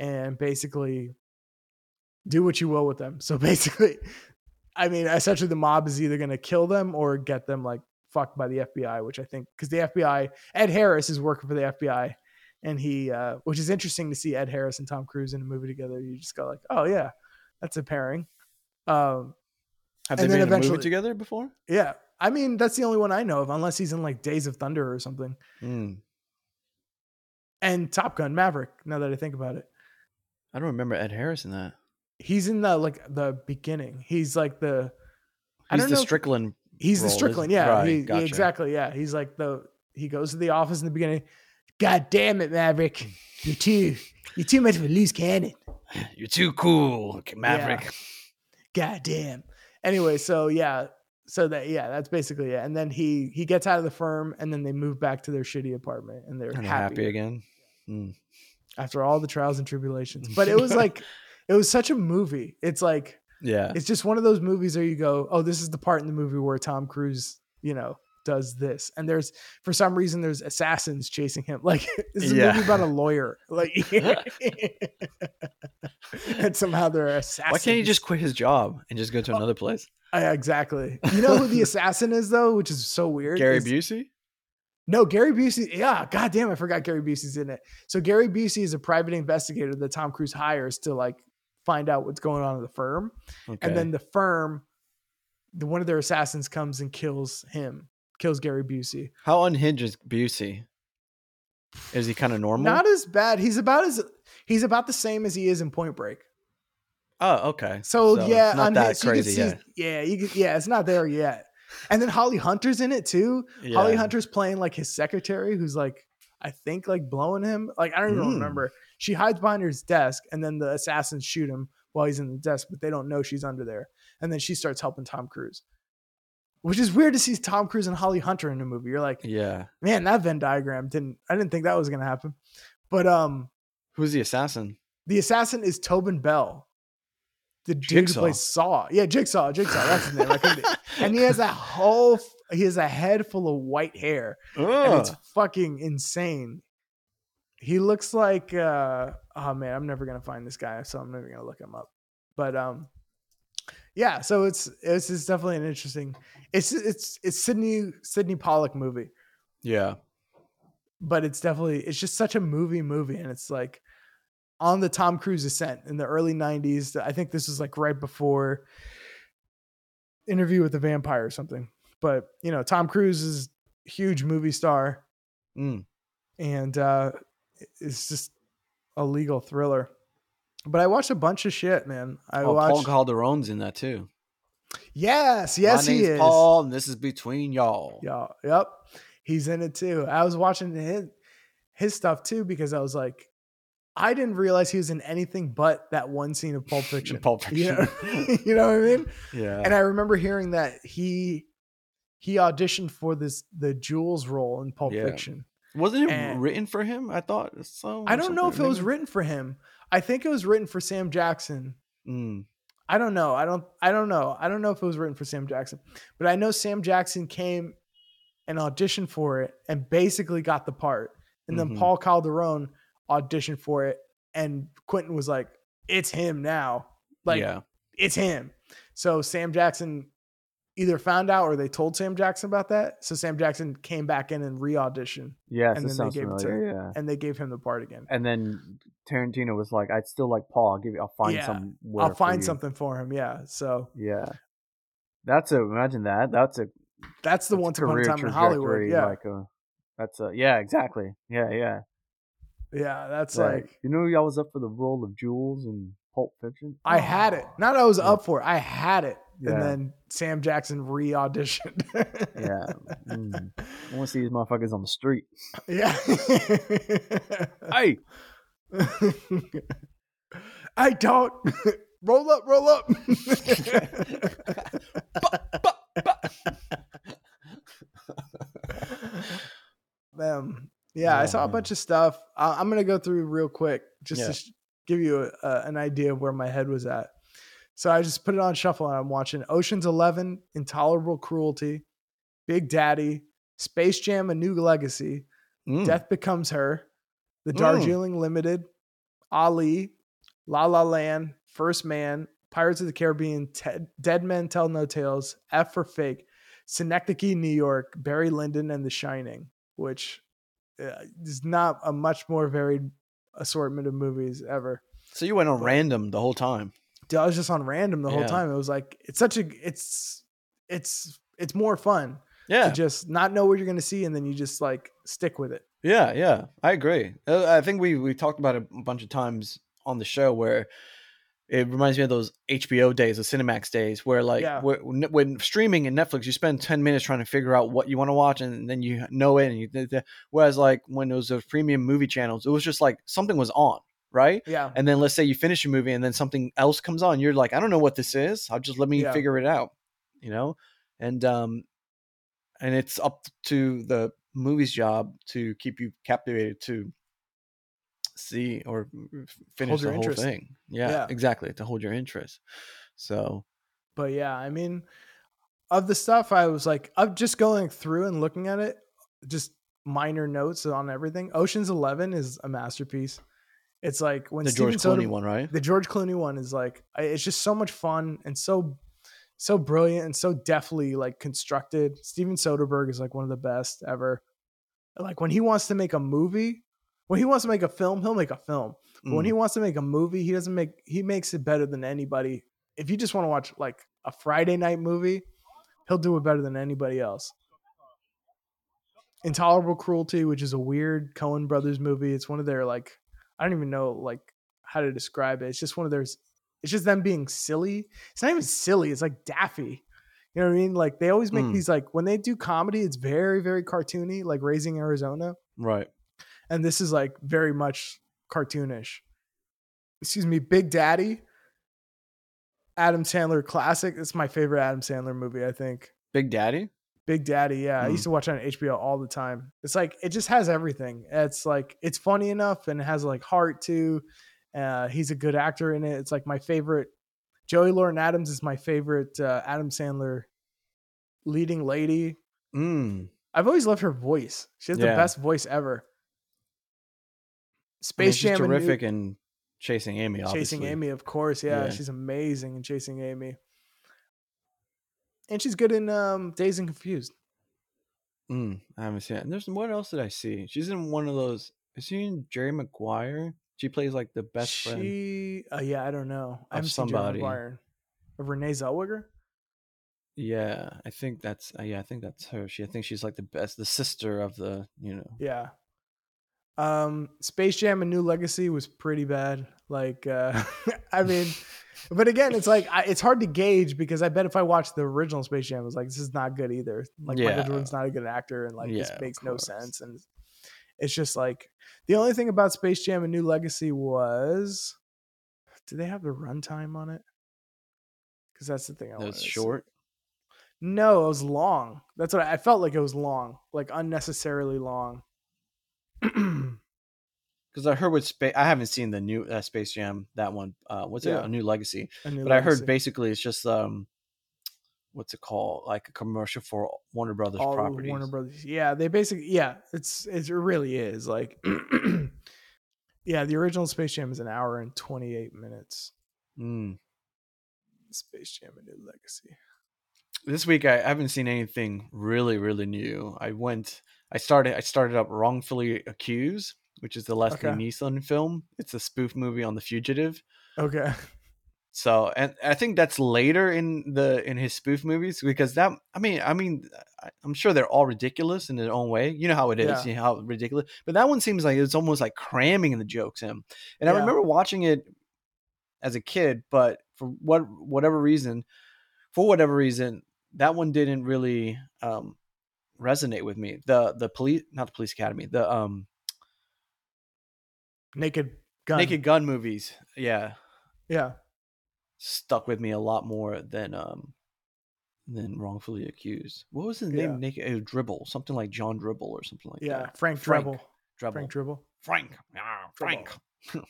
And basically... do what you will with them. So basically, I mean, essentially the mob is either going to kill them or get them like fucked by the F B I, which I think, because the F B I, Ed Harris is working for the F B I and he, uh, which is interesting to see Ed Harris and Tom Cruise in a movie together. You just go like, oh yeah, that's a pairing. Um, Have they been in a movie together before? Yeah. I mean, that's the only one I know of unless he's in like Days of Thunder or something. Mm. And Top Gun Maverick. Now that I think about it. I don't remember Ed Harris in that. He's in the like the beginning. He's like the. I he's don't the know, Strickland. He's role, the Strickland. Yeah, right, he, gotcha. he, exactly. Yeah, he's like the. He goes to the office in the beginning. God damn it, Maverick! You're too. You're too much of a loose cannon. You're too cool, Maverick. Yeah. God damn. Anyway, so yeah, so that yeah, that's basically it. And then he he gets out of the firm, and then they move back to their shitty apartment, and they're and happy. happy again. Mm. After all the trials and tribulations, but it was like. It was such a movie. It's like, yeah, it's just one of those movies where you go, oh, this is the part in the movie where Tom Cruise, you know, does this, and there's, for some reason, there's assassins chasing him. Like, this is a yeah. movie about a lawyer. Like, and somehow there are assassins. Why can't he just quit his job and just go to oh, another place? I, exactly. You know who the assassin is, though, which is so weird. Gary is, Busey. No, Gary Busey. Yeah. God damn, I forgot Gary Busey's in it. So Gary Busey is a private investigator that Tom Cruise hires to like find out what's going on in the firm. Okay. And then the firm, the, one of their assassins comes and kills him, kills Gary Busey. How unhinged is Busey? Is he kind of normal? Not as bad. He's about as, he's about the same as he is in Point Break. Oh, okay. So, so yeah. Not that so crazy see, yet. Yeah. You can, yeah. It's not there yet. And then Holly Hunter's in it too. Yeah. Holly Hunter's playing like his secretary, who's like, I think like blowing him. Like, I don't even mm. remember. She hides behind his desk, and then the assassins shoot him while he's in the desk, but they don't know she's under there. And then she starts helping Tom Cruise, which is weird to see Tom Cruise and Holly Hunter in a movie. You're like, yeah, man, that Venn diagram didn't. I didn't think that was gonna happen. But um, who's the assassin? The assassin is Tobin Bell. The dude Jigsaw. Who plays Saw. Yeah, Jigsaw. Jigsaw. That's his name. I couldn't think. And he has a whole, he has a head full of white hair. Ugh. And it's fucking insane. He looks like, uh, oh man, I'm never going to find this guy. So I'm never going to look him up. But um, yeah, so it's, it's, it's definitely an interesting, it's, it's, it's Sidney, Sidney Pollack movie. Yeah. But it's definitely, it's just such a movie movie. And it's like, on the Tom Cruise ascent in the early nineties. I think this was like right before Interview with the Vampire or something, but you know, Tom Cruise is a huge movie star mm. and uh, it's just a legal thriller, but I watched a bunch of shit, man. I oh, watched Paul Calderon's in that too. Yes. Yes, he is. Paul, and this is between y'all. Y'all. Yep. He's in it too. I was watching his, his stuff too, because I was like, I didn't realize he was in anything but that one scene of Pulp Fiction. Pulp Fiction. You know? You know what I mean? Yeah. And I remember hearing that he he auditioned for this the Jules role in Pulp yeah. Fiction. Wasn't it and written for him? I thought so. I don't know if maybe. It was written for him. I think it was written for Sam Jackson. Mm. I don't know. I don't. I don't know. I don't know if it was written for Sam Jackson, but I know Sam Jackson came and auditioned for it and basically got the part. And then mm-hmm. Paul Calderon audition for it, and Quentin was like, it's him now, like yeah. it's him. So Sam Jackson either found out or they told Sam Jackson about that, so Sam Jackson came back in and re-auditioned yeah and then they gave it to him, yeah. and they gave him the part again. And then Tarantino was like, I'd still like Paul, I'll give you, I'll find yeah. some I'll find for something for him. Yeah, so yeah, that's a imagine that that's a that's the that's Once Upon a Time in Hollywood. Yeah, like a, that's a yeah exactly yeah yeah yeah, that's like, like you know, y'all was up for the role of Jules in Pulp Fiction. Oh. I had it. Not that I was yeah. up for it. I had it, yeah. and then Sam Jackson re-auditioned. yeah, mm. I want to see these motherfuckers on the street. Yeah. Hey, I don't roll up, roll up. But, but, but. Damn. Yeah, yeah, I saw a bunch of stuff. I'm going to go through real quick just yeah. to sh- give you a, a, an idea of where my head was at. So I just put it on shuffle, and I'm watching Ocean's Eleven, Intolerable Cruelty, Big Daddy, Space Jam, A New Legacy, mm. Death Becomes Her, The Darjeeling mm. Limited, Ali, La La Land, First Man, Pirates of the Caribbean, Ted, Dead Men Tell No Tales, F for Fake, Synecdoche, New York, Barry Lyndon, and The Shining, which... Uh, there's not a much more varied assortment of movies ever. So you went on but, random the whole time. Dude, I was just on random the yeah. whole time. It was like, it's such a, it's, it's, it's more fun yeah. to just not know what you're going to see. And then you just like stick with it. Yeah. Yeah. I agree. I think we, we talked about it a bunch of times on the show where it reminds me of those H B O days, the Cinemax days, where like yeah. where, when streaming and Netflix, you spend ten minutes trying to figure out what you want to watch, and then you know it. And you, whereas like when it was those premium movie channels, it was just like something was on, right? Yeah. And then let's say you finish a movie and then something else comes on. You're like, I don't know what this is. I'll just let me yeah. figure it out, you know? And um, and it's up to the movie's job to keep you captivated to see or finish the whole interest. thing. Yeah, yeah, exactly. To hold your interest. So, but yeah, I mean, of the stuff, I was like, I'm just going through and looking at it, just minor notes on everything. Ocean's Eleven is a masterpiece. It's like when the Steven George Soder- Clooney one, right? The George Clooney one is like, it's just so much fun and so, so brilliant and so deftly like constructed. Steven Soderbergh is like one of the best ever. Like when he wants to make a movie, when he wants to make a film, he'll make a film. But mm. when he wants to make a movie, he doesn't make, he makes it better than anybody. If you just want to watch like a Friday night movie, he'll do it better than anybody else. Intolerable Cruelty, which is a weird Coen Brothers movie. It's one of their like, I don't even know like how to describe it. It's just one of their, it's just them being silly. It's not even silly. It's like daffy. You know what I mean? Like they always make mm. these like when they do comedy, it's very, very cartoony, like Raising Arizona. Right. And this is like very much cartoonish. Excuse me. Big Daddy. Adam Sandler classic. It's my favorite Adam Sandler movie, I think. Big Daddy? Big Daddy, yeah. Mm. I used to watch it on H B O all the time. It's like, it just has everything. It's like, it's funny enough and it has like heart too. Uh, he's a good actor in it. It's like my favorite. Joey Lauren Adams is my favorite uh, Adam Sandler leading lady. Mm. I've always loved her voice. She has yeah. the best voice ever. Space I mean, Jam. terrific and... New- and- Chasing Amy, obviously. Chasing Amy, of course. Yeah, yeah, she's amazing in Chasing Amy. And she's good in um, Dazed and Confused. Mm, I haven't seen it. And there's, what else did I see? She's in one of those. Is she in Jerry Maguire? She plays like the best she, friend. She, uh, yeah, I don't know. I haven't seen Jerry Maguire. Of Renee Zellweger? Yeah, I think that's, uh, yeah, I think that's her. She, I think she's like the best, the sister of the, you know. Yeah. Um, Space Jam: A New Legacy was pretty bad. Like, uh, I mean, but again, it's like, I, it's hard to gauge because I bet if I watched the original Space Jam, I was like, this is not good either. Like yeah. Michael Jordan's not a good actor and like, yeah, this makes no sense. And it's just like, the only thing about Space Jam: A New Legacy was, did they have the runtime on it? Cause that's the thing. I was short. No, it was long. That's what I, I felt like it was long, like unnecessarily long. Because I heard with space, I haven't seen the new uh, Space Jam, that one. Uh, what's yeah. it? A New Legacy. A new but legacy. I heard basically it's just um, what's it called? Like a commercial for Warner Brothers All properties. Warner Brothers. Yeah, they basically. Yeah, it's, it's it really is like. Yeah, the original Space Jam is an hour and twenty-eight minutes. Mm. Space Jam: A New Legacy. This week I haven't seen anything really, really new. I went. I started. I started up Wrongfully Accused, which is the Leslie okay. Nielsen film. It's a spoof movie on The Fugitive. Okay. So, and I think that's later in the in his spoof movies because that. I mean, I mean, I'm sure they're all ridiculous in their own way. You know how it is. Yeah. You know how ridiculous. But that one seems like it's almost like cramming the jokes in. And yeah. I remember watching it as a kid, but for what whatever reason, for whatever reason, that one didn't really. Um, resonate with me. The the police, not the Police Academy, the um naked gun naked gun movies yeah yeah stuck with me a lot more than um than Wrongfully Accused. What was his name? Yeah. Naked it was Dribble, something like John Dribble or something like yeah, that yeah Frank Dribble Dribble Frank Dribble Frank Frank, Frank.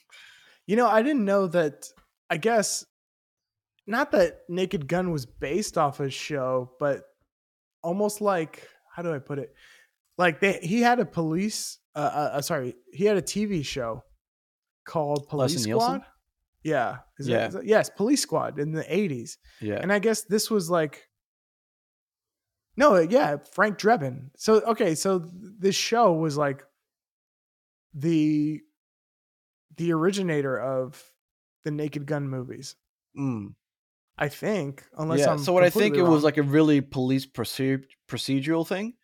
You know, I didn't know that. I guess not that Naked Gun was based off a show, but almost like, how do I put it? Like they, he had a police, uh, uh, sorry, he had a T V show called Police Leslie Squad. Nielsen? Yeah. Is yeah. That, is that, yes. Police Squad in the eighties. Yeah. And I guess this was like, no, yeah. Frank Drebin. So, okay. So this show was like the, the originator of the Naked Gun movies. Mm. I think, unless yeah. I'm so what I think wrong. It was like a really police proced- procedural thing,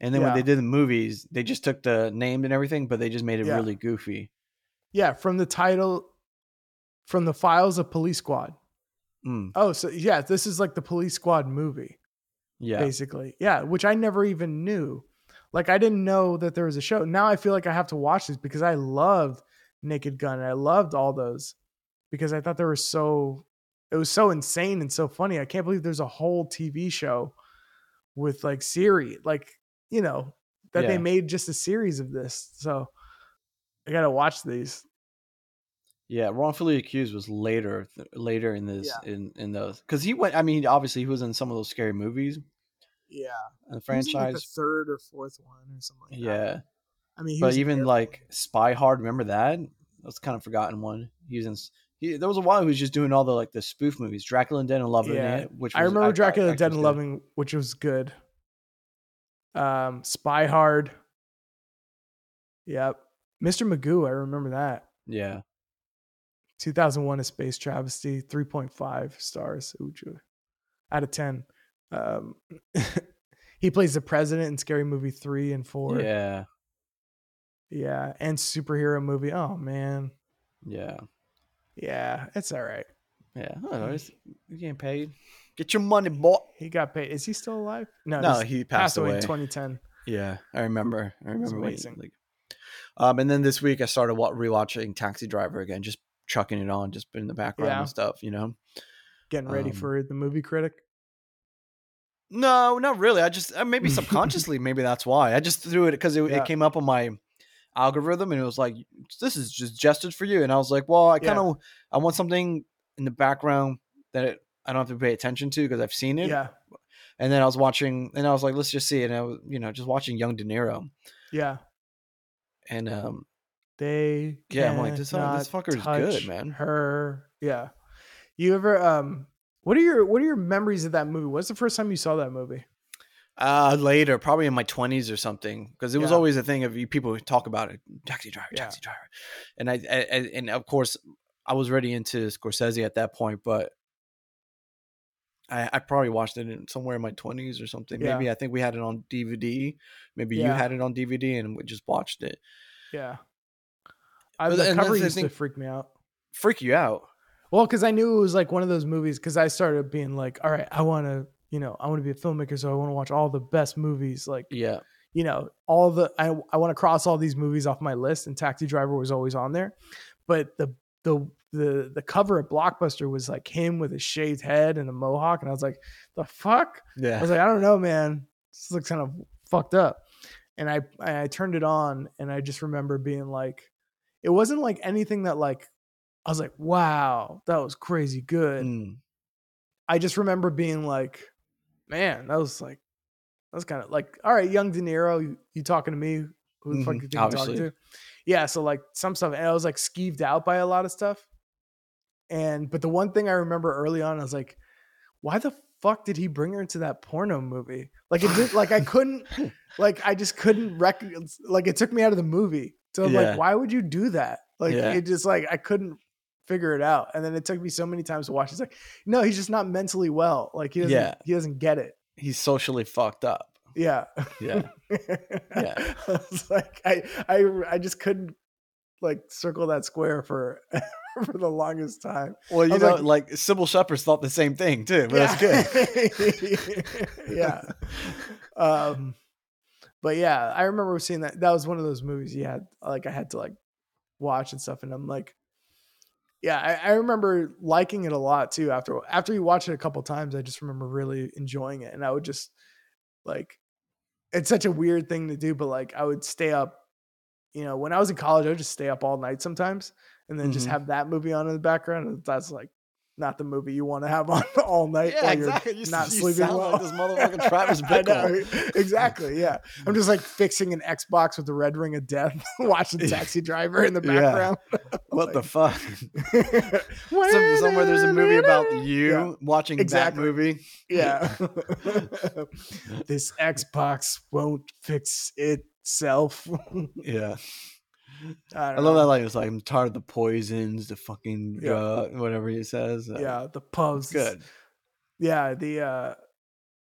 and then yeah. when they did the movies, they just took the name and everything, but they just made it yeah. really goofy. Yeah, from the title, from the files of Police Squad. Mm. Oh, so yeah, this is like the Police Squad movie. Yeah, basically, yeah, which I never even knew. Like I didn't know that there was a show. Now I feel like I have to watch this because I loved Naked Gun. And I loved all those because I thought they were so. It was so insane and so funny. I can't believe there's a whole T V show with like Siri, like, you know, that yeah. they made just a series of this. So I got to watch these. Yeah, wrongfully accused was later, th- later in this, yeah. in in those, because he went. I mean, obviously, he was in some of those scary movies. Yeah, the franchise, he was in like the third or fourth one or something. Like yeah, that. I mean, he but was even like one. Spy Hard, remember that? That's kind of forgotten one. He was in. He, there was a while he was just doing all the like the spoof movies, Dracula and Den and Loving. Yeah, which was, I remember I, Dracula and Den and Loving, which was good. Um, Spy Hard. Yep, Mister Magoo. I remember that. Yeah. two thousand one A Space Travesty, three point five stars out of ten. Um, he plays the president in Scary Movie three and four. Yeah. Yeah. And superhero movie. Oh, man. Yeah. Yeah. It's all right. Yeah. I don't know. You're getting paid. Get your money, boy. He got paid. Is he still alive? No, no he passed, passed away. away in twenty ten. Yeah. I remember. I remember. Amazing. Like, um, and then this week I started rewatching Taxi Driver again, just chucking it on, just been in the background yeah. and stuff, you know, getting ready um, for the movie critic. No, not really. I just uh, maybe subconsciously, maybe that's why I just threw it because it, yeah. it came up on my algorithm and it was like, this is just suggested for you. And I was like, well, I kind of yeah. I want something in the background that it, I don't have to pay attention to because I've seen it. Yeah. And then I was watching and I was like, let's just see it. And I was, you know, just watching Young De Niro. Yeah. And um. They yeah, I'm like this, this fucker is good, man. Her yeah, you ever um, what are your what are your memories of that movie? What's the first time you saw that movie? Uh, later, probably in my twenties or something, because it yeah. was always a thing of you people talk about it, Taxi Driver, yeah. Taxi Driver, and I, I, I and of course I was already into Scorsese at that point, but I, I probably watched it in somewhere in my twenties or something. Yeah. Maybe I think we had it on D V D. Maybe yeah. you had it on D V D and we just watched it. Yeah. I, the and cover used thing, to freak me out. Freak you out? Well, because I knew it was like one of those movies. Because I started being like, "All right, I want to, you know, I want to be a filmmaker, so I want to watch all the best movies." Like, yeah, you know, all the I I want to cross all these movies off my list, and Taxi Driver was always on there. But the the the the cover at Blockbuster was like him with a shaved head and a mohawk, and I was like, "The fuck?" Yeah, I was like, "I don't know, man. This looks kind of fucked up." And I I turned it on, and I just remember being like. It wasn't like anything that like, I was like, wow, that was crazy good. Mm. I just remember being like, man, that was like, that's kind of like, all right, Young De Niro, you, you talking to me? Who the mm-hmm. fuck you think Obviously. You're talking to? Yeah. So like some stuff. And I was like skeeved out by a lot of stuff. And, but the one thing I remember early on, I was like, why the fuck did he bring her into that porno movie? Like it did, like I couldn't, like, I just couldn't rec- like it took me out of the movie. So I'm yeah. like, why would you do that? Like, yeah. it just like, I couldn't figure it out. And then it took me so many times to watch. It's like, no, he's just not mentally well. Like he doesn't, yeah. he doesn't get it. He's socially fucked up. Yeah. Yeah. Yeah. I was like, I, I, I just couldn't like circle that square for, for the longest time. Well, you know, like, like Sybil Shepherd's thought the same thing too, but yeah. that's good. yeah. Um, But yeah, I remember seeing that. That was one of those movies you had, like I had to like watch and stuff. And I'm like, yeah, I, I remember liking it a lot too. After after you watch it a couple times, I just remember really enjoying it. And I would just like, it's such a weird thing to do, but like I would stay up, you know, when I was in college, I would just stay up all night sometimes and then mm-hmm. just have that movie on in the background. And that's like, not the movie you want to have on all night. Yeah, while you're exactly. You, not you sleeping well. Like this motherfucking Travis Bickle. Exactly. Yeah, I'm just like fixing an Xbox with the red ring of death, watching Taxi Driver in the background. Yeah. What like, the fuck? Some, somewhere there's a movie about you yeah. watching exactly. that movie. Yeah. This Xbox won't fix itself. Yeah. I, I love know. That line. It's like, I'm tired of the poisons, the fucking yeah. uh, whatever he says. Uh, yeah, the pubs. Good. Yeah, the uh,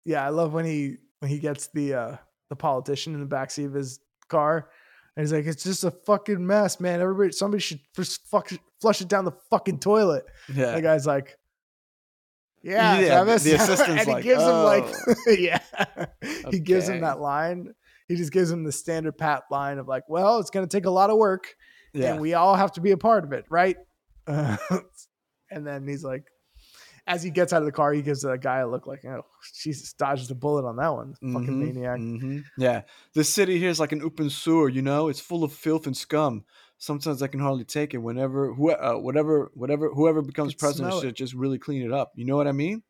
yeah, I love when he when he gets the uh, the politician in the backseat of his car, and he's like, "It's just a fucking mess, man. Everybody, somebody should just fuck, flush it down the fucking toilet." Yeah, the guy's like, "Yeah, yeah." The, the assistant's and like, he gives oh. him like, yeah, okay. he gives him that line. He just gives him the standard Pat line of like, well, it's going to take a lot of work yeah. and we all have to be a part of it. Right. Uh, and then he's like, as he gets out of the car, he gives a guy a look like, oh, Jesus, dodges a bullet on that one. Mm-hmm, fucking maniac. Mm-hmm. Yeah. The city here is like an open sewer, you know? It's full of filth and scum. Sometimes I can hardly take it. Whenever, who, uh, whatever, whatever, whoever becomes president should just really clean it up. You know what I mean?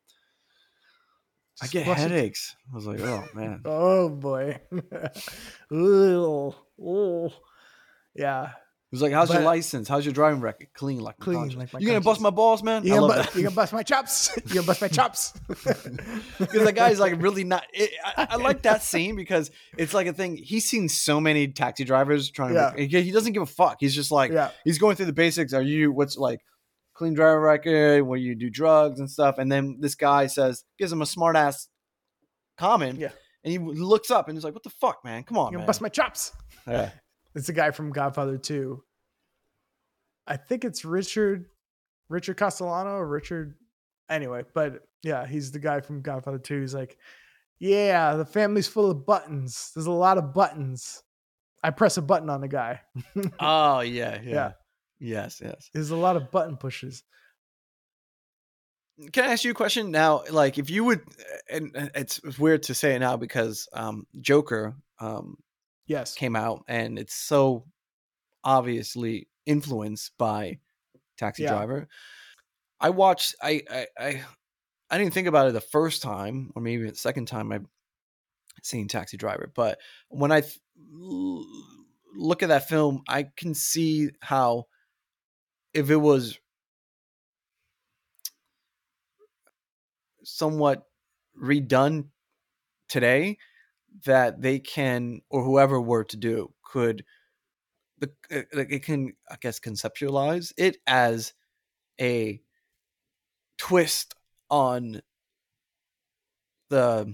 Just I get headaches. It. I was like, oh, man. Oh, boy. Ooh, ooh. Yeah. It was like, how's but, your license? How's your driving record? Clean like clean. Conscience. Like my you gonna bust my balls, man? You gonna, bu- gonna bust my chops? You gonna bust my chops? Because the guy's like really not. It, I, I like that scene because it's like a thing. He's seen so many taxi drivers trying yeah. to. He doesn't give a fuck. He's just like yeah. he's going through the basics. Are you what's like clean driving record? Where you do drugs and stuff? And then this guy says gives him a smart ass comment. Yeah. And he looks up and he's like, "What the fuck, man? Come on, you man. Gonna bust my chops." Yeah. It's the guy from Godfather two. I think it's Richard, Richard Castellano or Richard. Anyway, but yeah, he's the guy from Godfather two. He's like, yeah, the family's full of buttons. There's a lot of buttons. I press a button on the guy. Oh, yeah, yeah. Yeah. Yes, yes. There's a lot of button pushes. Can I ask you a question now? Like if you would, and it's weird to say it now because um, Joker, um, Yes, came out, and it's so obviously influenced by Taxi yeah. Driver. I watched. I, I I I didn't think about it the first time, or maybe the second time I've seen Taxi Driver. But when I th- look at that film, I can see how if it was somewhat redone today. That they can, or whoever were to do, could the it can I guess conceptualize it as a twist on the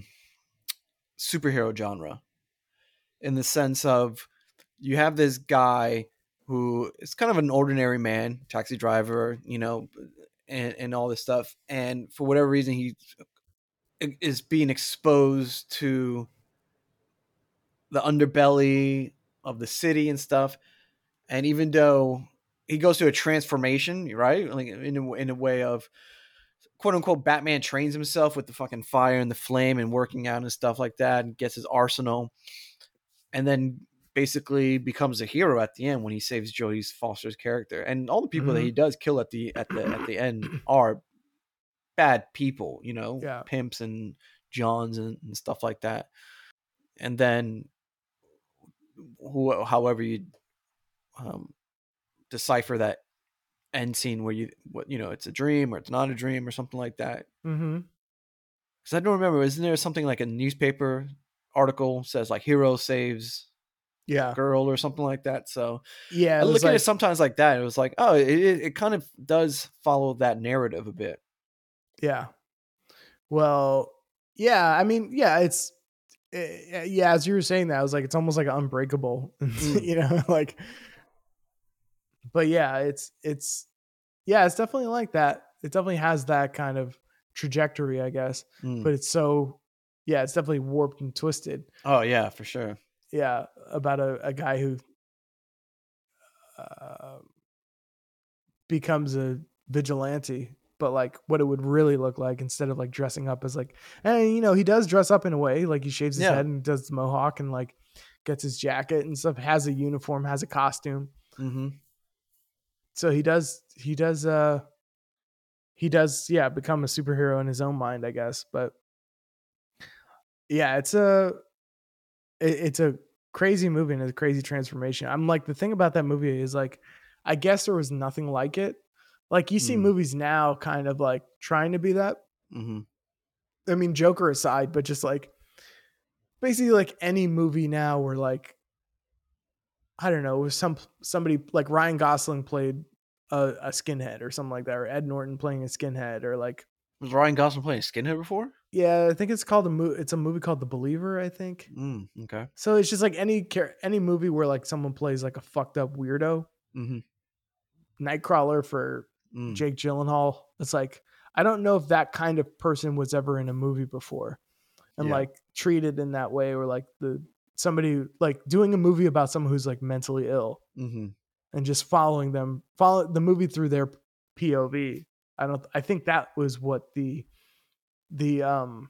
superhero genre, in the sense of you have this guy who is kind of an ordinary man, taxi driver, you know, and, and all this stuff, and for whatever reason he is being exposed to the underbelly of the city and stuff. And even though he goes through a transformation, right? Like in a, in a way of quote unquote, Batman trains himself with the fucking fire and the flame and working out and stuff like that and gets his arsenal. And then basically becomes a hero at the end when he saves Jodie Foster's character. And all the people mm-hmm. that he does kill at the, at the, at the end are bad people, you know, yeah. pimps and Johns and, and stuff like that. And then, Who, however you um, decipher that end scene where you, what, you know, it's a dream or it's not a dream or something like that. Mm-hmm. Cause I don't remember, isn't there something like a newspaper article says like hero saves yeah. girl or something like that. So yeah, I look like, at it sometimes like that. It was like, oh, it, it kind of does follow that narrative a bit. Yeah. Well, yeah. I mean, yeah, it's, yeah, as you were saying that, I was like, it's almost like Unbreakable, you know, like, but yeah, it's, it's, yeah, it's definitely like that. It definitely has that kind of trajectory, I guess, mm. but it's so, yeah, it's definitely warped and twisted. Oh yeah, for sure. Yeah. About a, a guy who uh, becomes a vigilante, but like what it would really look like instead of like dressing up as like, and you know, he does dress up in a way, like he shaves his yeah. head and does the mohawk and like gets his jacket and stuff, has a uniform, has a costume. Mm-hmm. So he does, he does, uh, he does, yeah, become a superhero in his own mind, I guess. But yeah, it's a, it, it's a crazy movie and a crazy transformation. I'm like, the thing about that movie is like, I guess there was nothing like it. Like you see mm. movies now kind of like trying to be that. Mm-hmm. I mean, Joker aside, but just like basically like any movie now where like, I don't know, some somebody like Ryan Gosling played a, a skinhead or something like that, or Ed Norton playing a skinhead, or like. Was Ryan Gosling playing a skinhead before? Yeah, I think it's called a movie. It's a movie called The Believer, I think. Mm, okay. So it's just like any any movie where like someone plays like a fucked up weirdo. Mm-hmm. Nightcrawler for mm. Jake Gyllenhaal. It's like, I don't know if that kind of person was ever in a movie before and yeah. like treated in that way, or like the somebody like doing a movie about someone who's like mentally ill mm-hmm. and just following them, follow the movie through their P O V. I don't. I think that was what the the um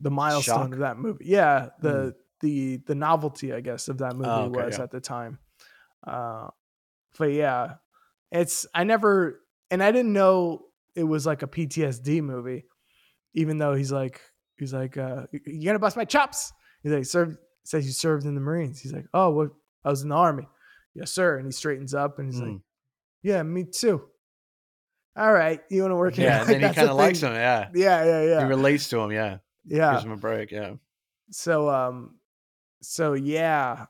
the milestone Shock. of that movie. Yeah, the mm. the the novelty, I guess, of that movie oh, okay, was yeah. at the time. Uh, but yeah, it's I never and I didn't know it was like a P T S D movie, even though he's like he's like uh, you're gonna bust my chops. He's like served says you served in the Marines. He's like, oh, well, I was in the Army. Yes, sir. And he straightens up and he's mm. like, yeah, me too. All right, you want to work? Yeah, and then like, he kind of likes him. Yeah, yeah, yeah, yeah. He relates to him. Yeah, yeah. Gives him a break. Yeah. So, um, so yeah.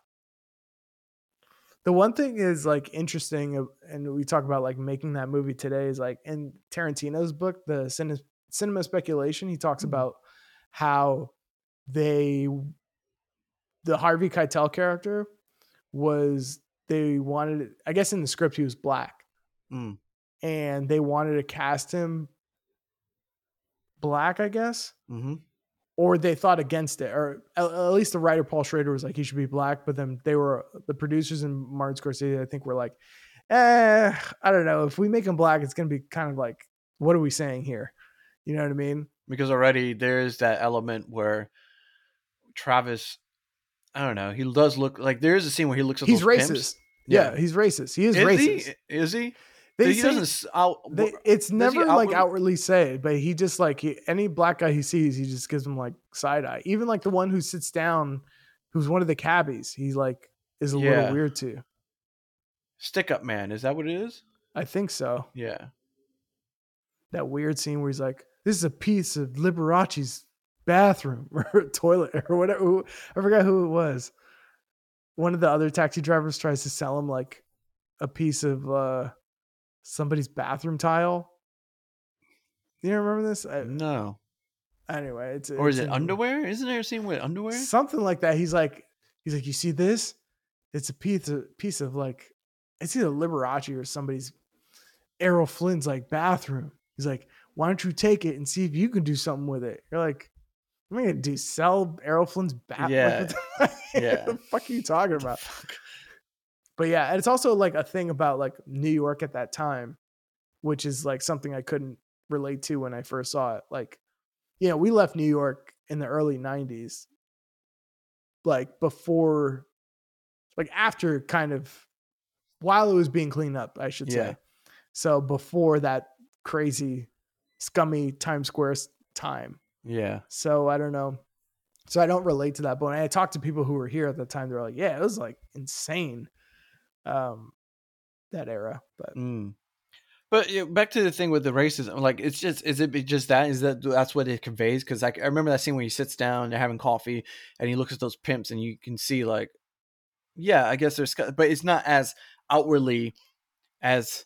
The one thing is like interesting, and we talk about like making that movie today is like in Tarantino's book, the Cin- Cinema Speculation. He talks about how they, the Harvey Keitel character, was they wanted. I guess in the script he was black. Mm. And they wanted to cast him black, I guess, mm-hmm. or they thought against it, or at, at least the writer Paul Schrader was like, he should be black. But then they were the producers and Martin Scorsese, I think, were like, eh, I don't know. If we make him black, it's going to be kind of like, what are we saying here? You know what I mean? Because already there's that element where Travis, I don't know, he does look like there is a scene where he looks at he's those racist. Pimps. Yeah. yeah, he's racist. He is, is racist. He? Is he? They he say, doesn't out, they, it's never outwardly? like outwardly said, but he just like he, any black guy he sees, he just gives him like side eye. Even like the one who sits down, who's one of the cabbies, he like is a yeah. little weird too. Stick up man, is that what it is? I think so. Yeah. That weird scene where he's like, "This is a piece of Liberace's bathroom or toilet or whatever." I forgot who it was. One of the other taxi drivers tries to sell him like a piece of. Uh, somebody's bathroom tile. You remember this? I, no. Anyway, it's or is it's it underwear? Movie. Isn't there a scene with underwear? Something like that. He's like, he's like, you see this? It's a piece of piece of like, it's either Liberace or somebody's Errol Flynn's like bathroom. He's like, why don't you take it and see if you can do something with it? You're like, I'm gonna do sell Errol Flynn's bathroom. Yeah. Like, yeah. What the fuck are you talking about? But yeah, and it's also like a thing about like New York at that time, which is like something I couldn't relate to when I first saw it. Like, you know, we left New York in the early nineties, like before, like after kind of while it was being cleaned up, I should yeah. say. So before that crazy, scummy Times Square time. Yeah. So I don't know. So I don't relate to that. But when I talked to people who were here at the time, they're like, yeah, it was like insane. Um, that era, but mm. but you know, back to the thing with the racism, like it's just is it just that is that that's what it conveys? Because like I remember that scene when he sits down, they're having coffee, and he looks at those pimps, and you can see like, yeah, I guess there's, but it's not as outwardly as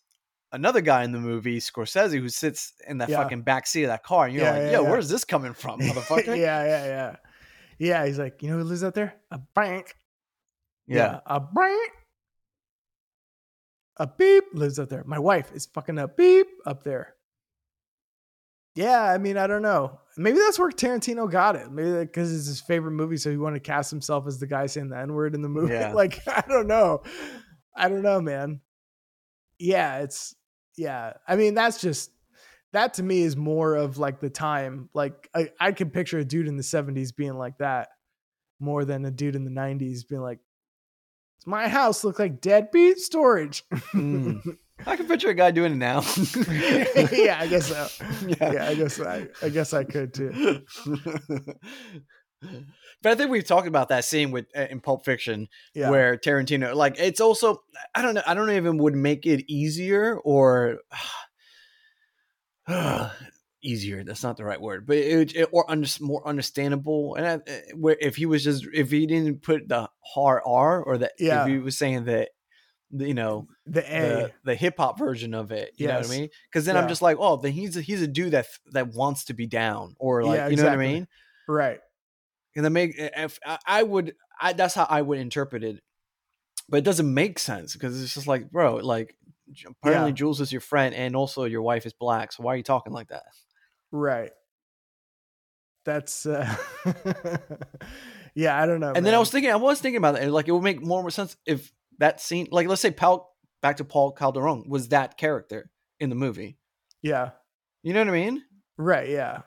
another guy in the movie, Scorsese, who sits in that yeah. fucking back seat of that car, and you're yeah, like, yeah, yo, yeah. where's this coming from, motherfucker? yeah, yeah, yeah, yeah. He's like, you know who lives out there? A bank. Yeah, yeah a bank. A beep lives up there. My wife is fucking a beep up there. Yeah, I mean, I don't know. Maybe that's where Tarantino got it. Maybe because it's his favorite movie, so he wanted to cast himself as the guy saying the N-word in the movie. Yeah. Like, I don't know. I don't know, man. Yeah, it's, yeah. I mean, that's just, that to me is more of like the time. Like, I, I can picture a dude in the seventies being like that more than a dude in the nineties being like, my house looked like deadbeat storage. mm. I can picture a guy doing it now. yeah, I guess so. Yeah, yeah I guess so. I, I guess I could too. But I think we've talked about that scene with in Pulp Fiction, yeah. where Tarantino, like, it's also I don't know. I don't even would make it easier or uh, easier. That's not the right word, but it, it or under, more understandable. And I, where if he was just if he didn't put the hard R or the yeah. if he was saying that, you know, the A, the, the hip hop version of it. You yes. know what I mean? Because then yeah. I'm just like, oh, then he's a, he's a dude that that wants to be down or like yeah, you exactly. know what I mean? Right. And that make if I would I that's how I would interpret it, but it doesn't make sense because it's just like, bro, like apparently yeah. Jules is your friend and also your wife is black, so why are you talking like that? Right. That's uh yeah, I don't know. And man. then I was thinking, I was thinking about it. Like, it would make more sense if that scene, like, let's say Paul, back to Paul Calderon was that character in the movie. Yeah. You know what I mean? Right. Yeah.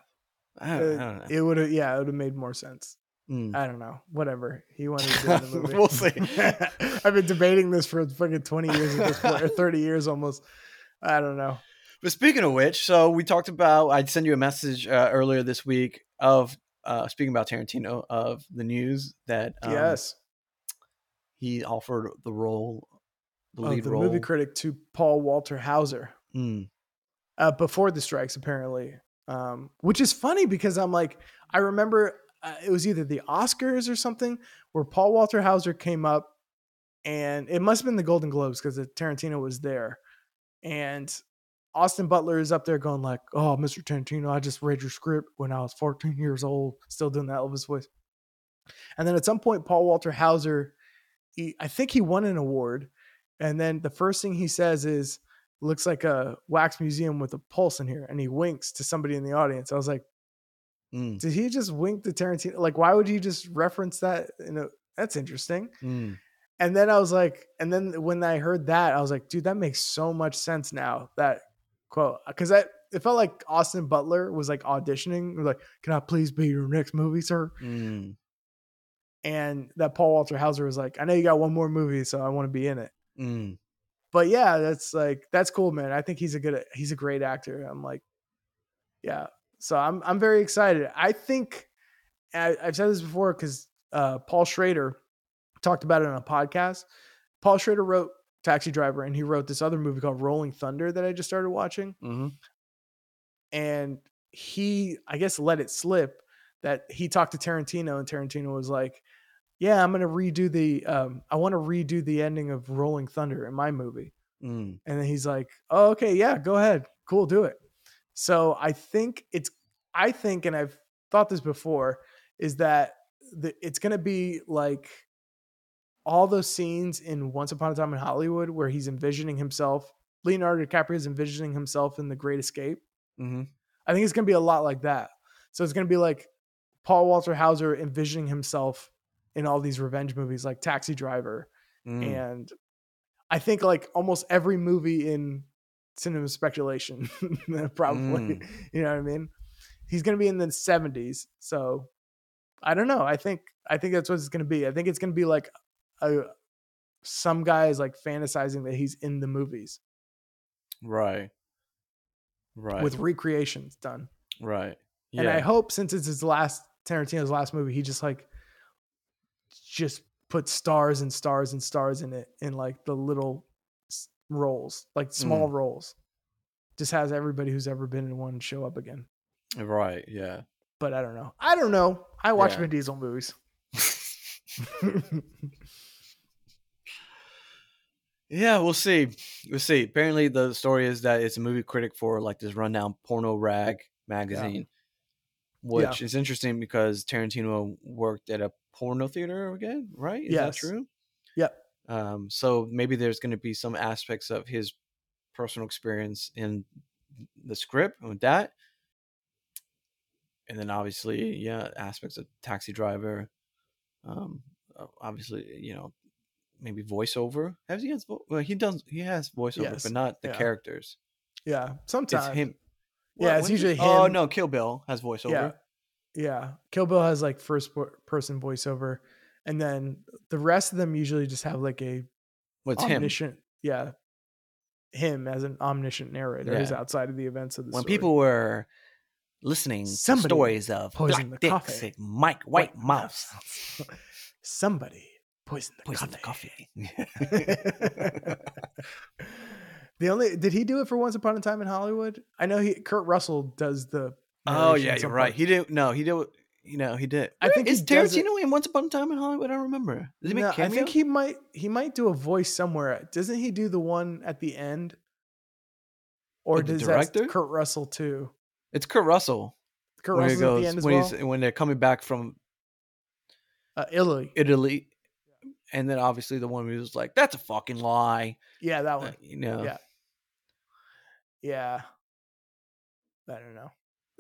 I don't, I don't know. It would have, yeah, it would have made more sense. Mm. I don't know. Whatever. He wanted to do in the movie. We'll see. I've been debating this for fucking twenty years at this point, or thirty years almost. I don't know. But speaking of which, so we talked about, I'd send you a message uh, earlier this week of, uh, speaking about Tarantino, of the news that um, yes, he offered the role, the lead of the role, movie critic to Paul Walter Hauser mm. uh, before the strikes, apparently. Um, which is funny because I'm like, I remember uh, it was either the Oscars or something where Paul Walter Hauser came up, and it must've been the Golden Globes because Tarantino was there, and Austin Butler is up there going like, "Oh, Mister Tarantino, I just read your script when I was fourteen years old, still doing that Elvis voice." And then at some point, Paul Walter Hauser, he, I think he won an award. And then the first thing he says is, "Looks like a wax museum with a pulse in here." And he winks to somebody in the audience. I was like, mm. did he just wink to Tarantino? Like, why would you just reference that? You know, that's interesting. Mm. And then I was like, and then when I heard that, I was like, dude, that makes so much sense now, that quote. Cause I, it felt like Austin Butler was like auditioning. Was like, "Can I please be your next movie, sir?" Mm. And that Paul Walter Hauser was like, "I know you got one more movie, so I want to be in it." Mm. But yeah, that's like, that's cool, man. I think he's a good, he's a great actor. I'm like, yeah. So I'm, I'm very excited. I think I, I've said this before because uh, Paul Schrader talked about it on a podcast. Paul Schrader wrote Taxi Driver, and he wrote this other movie called Rolling Thunder that I just started watching. Mm-hmm. And he, I guess, let it slip that he talked to Tarantino, and Tarantino was like, "Yeah, I'm going to redo the, um, I want to redo the ending of Rolling Thunder in my movie." Mm. And then he's like, "Oh, okay. Yeah, go ahead. Cool. Do it." So I think it's, I think, and I've thought this before, is that the, it's going to be like all those scenes in Once Upon a Time in Hollywood where he's envisioning himself, Leonardo DiCaprio is envisioning himself in The Great Escape. Mm-hmm. I think it's going to be a lot like that. So it's going to be like Paul Walter Hauser envisioning himself in all these revenge movies like Taxi Driver. Mm. And I think like almost every movie in cinema speculation, probably, mm. you know what I mean? He's going to be in the seventies. So I don't know. I think, I think that's what it's going to be. I think it's going to be like a, some guy is like fantasizing that he's in the movies. Right. Right. With recreations done. Right. Yeah. And I hope, since it's his last, Tarantino's last movie, he just like, just put stars and stars and stars in it, in like the little roles, like small mm. roles. Just has everybody who's ever been in one show up again. Right. Yeah. But I don't know. I don't know. I watch yeah. Vin Diesel movies. Yeah, we'll see. We'll see. Apparently the story is that it's a movie critic for like this rundown porno rag magazine, yeah. which yeah. is interesting because Tarantino worked at a porno theater again, right? Is yes. that true? Yep. Um, so maybe there's going to be some aspects of his personal experience in the script with that. And then obviously, yeah, aspects of Taxi Driver. Um, obviously, you know, maybe voiceover. Has he has well, he does he has voiceover, yes. but not the yeah. characters. Yeah, sometimes it's him. Well, yeah, it's usually he, him. Oh no, Kill Bill has voiceover. Yeah. Yeah, Kill Bill has like first person voiceover, and then the rest of them usually just have like a What's omniscient, him? yeah, him as an omniscient narrator yeah. who's outside of the events of the when story. When people were listening somebody to stories of Black the Dicks and Mike White, White Mouse, somebody poisoned the poisoned coffee. The, coffee. The only did he do it for Once Upon a Time in Hollywood? I know he Kurt Russell does the. Oh yeah, you're right. Point. He didn't. No, he did. You know, he did. I think is Tarantino in Once Upon a Time in Hollywood? I don't remember. Does he no, make cameo? I think he might. He might do a voice somewhere. Doesn't he do the one at the end? Or like does that Kurt Russell too? It's Kurt Russell. Kurt Russell goes, at the end as when well. He's, when they're coming back from uh, Italy, Italy, yeah. and then obviously the one who was like, "That's a fucking lie." Yeah, that one. Uh, you know. Yeah. Yeah. I don't know.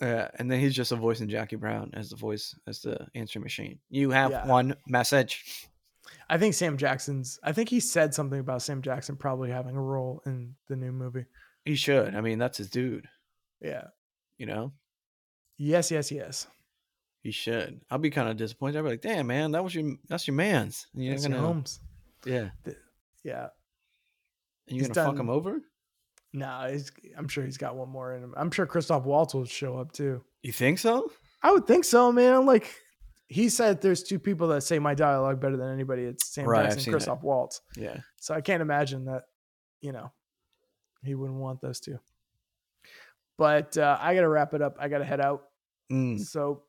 Yeah, and then he's just a voice in Jackie Brown as the voice, as the answer machine. You have yeah. one message. I think Sam Jackson's, I think he said something about Sam Jackson probably having a role in the new movie. He should. I mean, that's his dude. Yeah. You know? Yes, yes, yes. He should. I'll be kind of disappointed. I'll be like, damn, man, that was your, that's your man's. And you're that's gonna, your home's. Yeah. The, yeah. And you're going to fuck him over? No, nah, he's, I'm sure he's got one more in him. I'm sure Christoph Waltz will show up too. You think so? I would think so, man. Like, he said there's two people that say my dialogue better than anybody. It's Sam right, Jackson and Christoph that. Waltz. Yeah. So I can't imagine that, you know, he wouldn't want those two. But uh, I got to wrap it up. I got to head out. Mm. So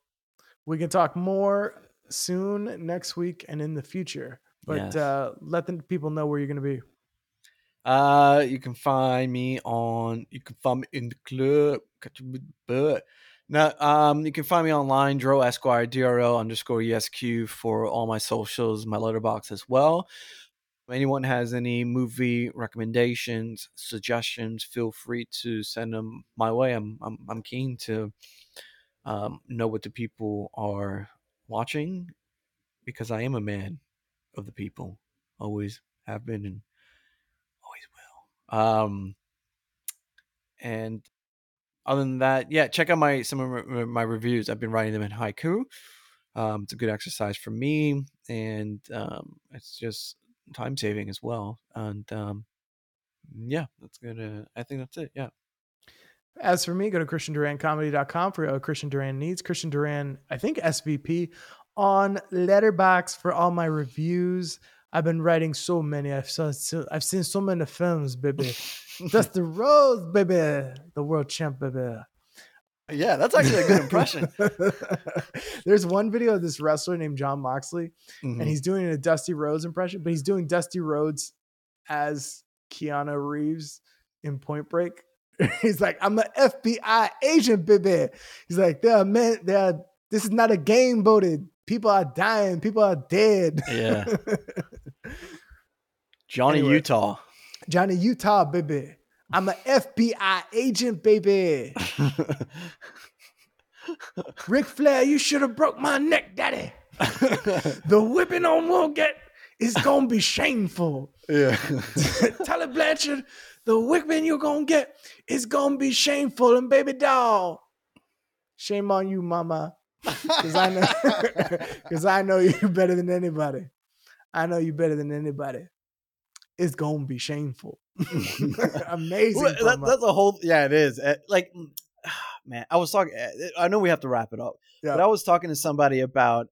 we can talk more soon, next week, and in the future. But yes. uh, let the people know where you're going to be. Uh, you can find me on, you can find me in the club. But no, um, you can find me online, Dro Esquire, D R O underscore E S Q for all my socials, my Letterboxd as well. If anyone has any movie recommendations, suggestions, feel free to send them my way. I'm, I'm, I'm keen to, um, know what the people are watching because I am a man of the people, always have been. And Um, and other than that, yeah, check out my, some of my, my reviews. I've been writing them in haiku. Um, it's a good exercise for me and, um, it's just time saving as well. And, um, yeah, that's gonna, I think that's it. Yeah. As for me, go to christian duran comedy dot com for all Christian Duran needs. Christian Duran, I think S V P on Letterboxd for all my reviews. I've been writing so many. I've so, so, I've seen so many films, baby. Dusty Rhodes, baby. The world champ, baby. Yeah, that's actually a good impression. There's one video of this wrestler named Jon Moxley, mm-hmm. and he's doing a Dusty Rhodes impression, but he's doing Dusty Rhodes as Keanu Reeves in Point Break. He's like, I'm an F B I agent, baby. He's like, there are men, there are, this is not a game, voted. People are dying. People are dead. Yeah. Johnny anyway, Utah. Johnny Utah, baby. I'm an F B I agent, baby. Ric Flair, you should have broke my neck, daddy. The whipping on we'll get is going to be shameful. Yeah. Tully Blanchard, the whipping you're going to get is going to be shameful. And baby doll, shame on you, mama. Because I know, because I know you better than anybody. I know you better than anybody. It's gonna be shameful. Amazing. Well, that, that's a whole. Yeah, it is. Like, man, I was talking. I know we have to wrap it up, yeah. But I was talking to somebody about.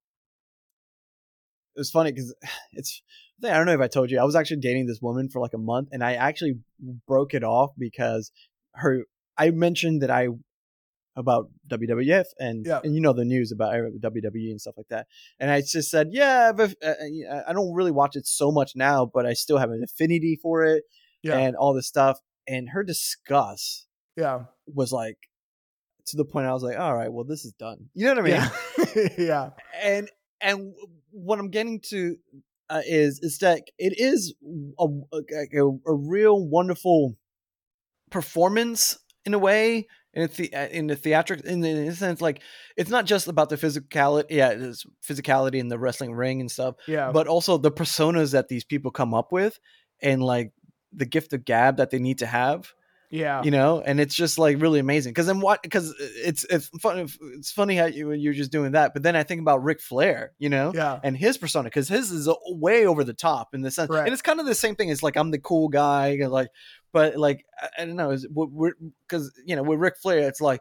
It was funny because it's. I don't know if I told you. I was actually dating this woman for like a month, and I actually broke it off because her. I mentioned that I. About W W F and, yeah. and you know the news about W W E and stuff like that. And I just said, yeah, but uh, I don't really watch it so much now, but I still have an affinity for it yeah. and all this stuff. And her disgust yeah. was like, to the point I was like, all right, well, this is done. You know what I mean? Yeah. yeah. And and what I'm getting to uh, is, is that it is a, a, a real wonderful performance in a way. In the in the theatrics, in the sense, like it's not just about the physicality, yeah, it's physicality in the wrestling ring and stuff, yeah, but also the personas that these people come up with, and like the gift of gab that they need to have, yeah, you know, and it's just like really amazing. Because then what? Because it's it's funny. It's funny how you you're just doing that, but then I think about Ric Flair, you know, yeah, and his persona because his is way over the top in the sense, right. And it's kind of the same thing. It's like I'm the cool guy, like. But like I don't know, because you know with Ric Flair, it's like,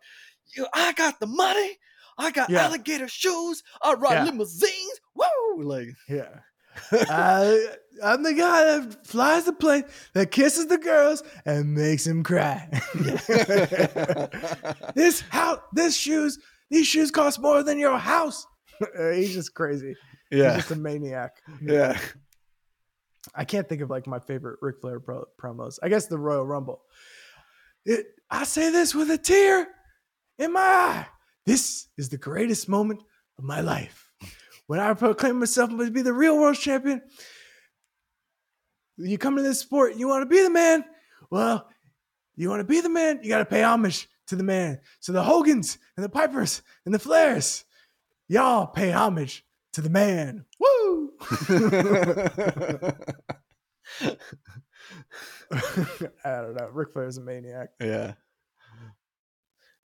I got the money, I got yeah. alligator shoes, I ride yeah. limousines, woo, like yeah. I, I'm the guy that flies the plane, that kisses the girls, and makes him cry. this how this shoes, these shoes cost more than your house. He's just crazy. Yeah, he's just a maniac. Yeah. yeah. I can't think of like my favorite Ric Flair pro- promos. I guess the Royal Rumble. It, I say this with a tear in my eye. This is the greatest moment of my life. When I proclaim myself to be the real world champion, you come to this sport, you want to be the man. Well, you want to be the man, you got to pay homage to the man. So the Hogans and the Pipers and the Flairs, y'all pay homage to the man. Woo! I don't know. Ric Flair's a maniac. Yeah.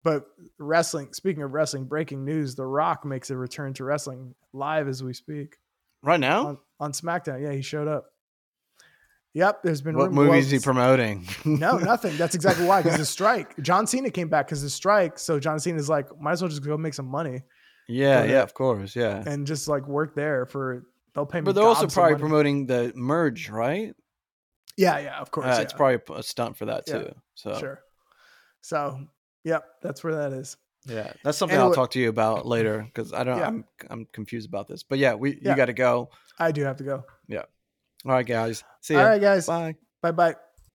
But wrestling, speaking of wrestling, breaking news, The Rock makes a return to wrestling live as we speak. Right now? On, on SmackDown. Yeah, he showed up. Yep, there's been... What rumors. Movie is he promoting? No, nothing. That's exactly why, because the strike. John Cena came back because of the strike, so John Cena's like, might as well just go make some money. Yeah, yeah, of course, yeah. And just like work there for... They'll pay me. But they're also probably promoting the merge, right? Yeah, yeah, of course. Uh, yeah. It's probably a stunt for that, too. Yeah, so sure. So... Yep, that's where that is. Yeah, that's something anyway, I'll talk to you about later because I don't. Yeah. I'm I'm confused about this, but yeah, we yeah. you got to go. I do have to go. Yeah. All right, guys. See you. All right, guys. Bye. Bye. Bye.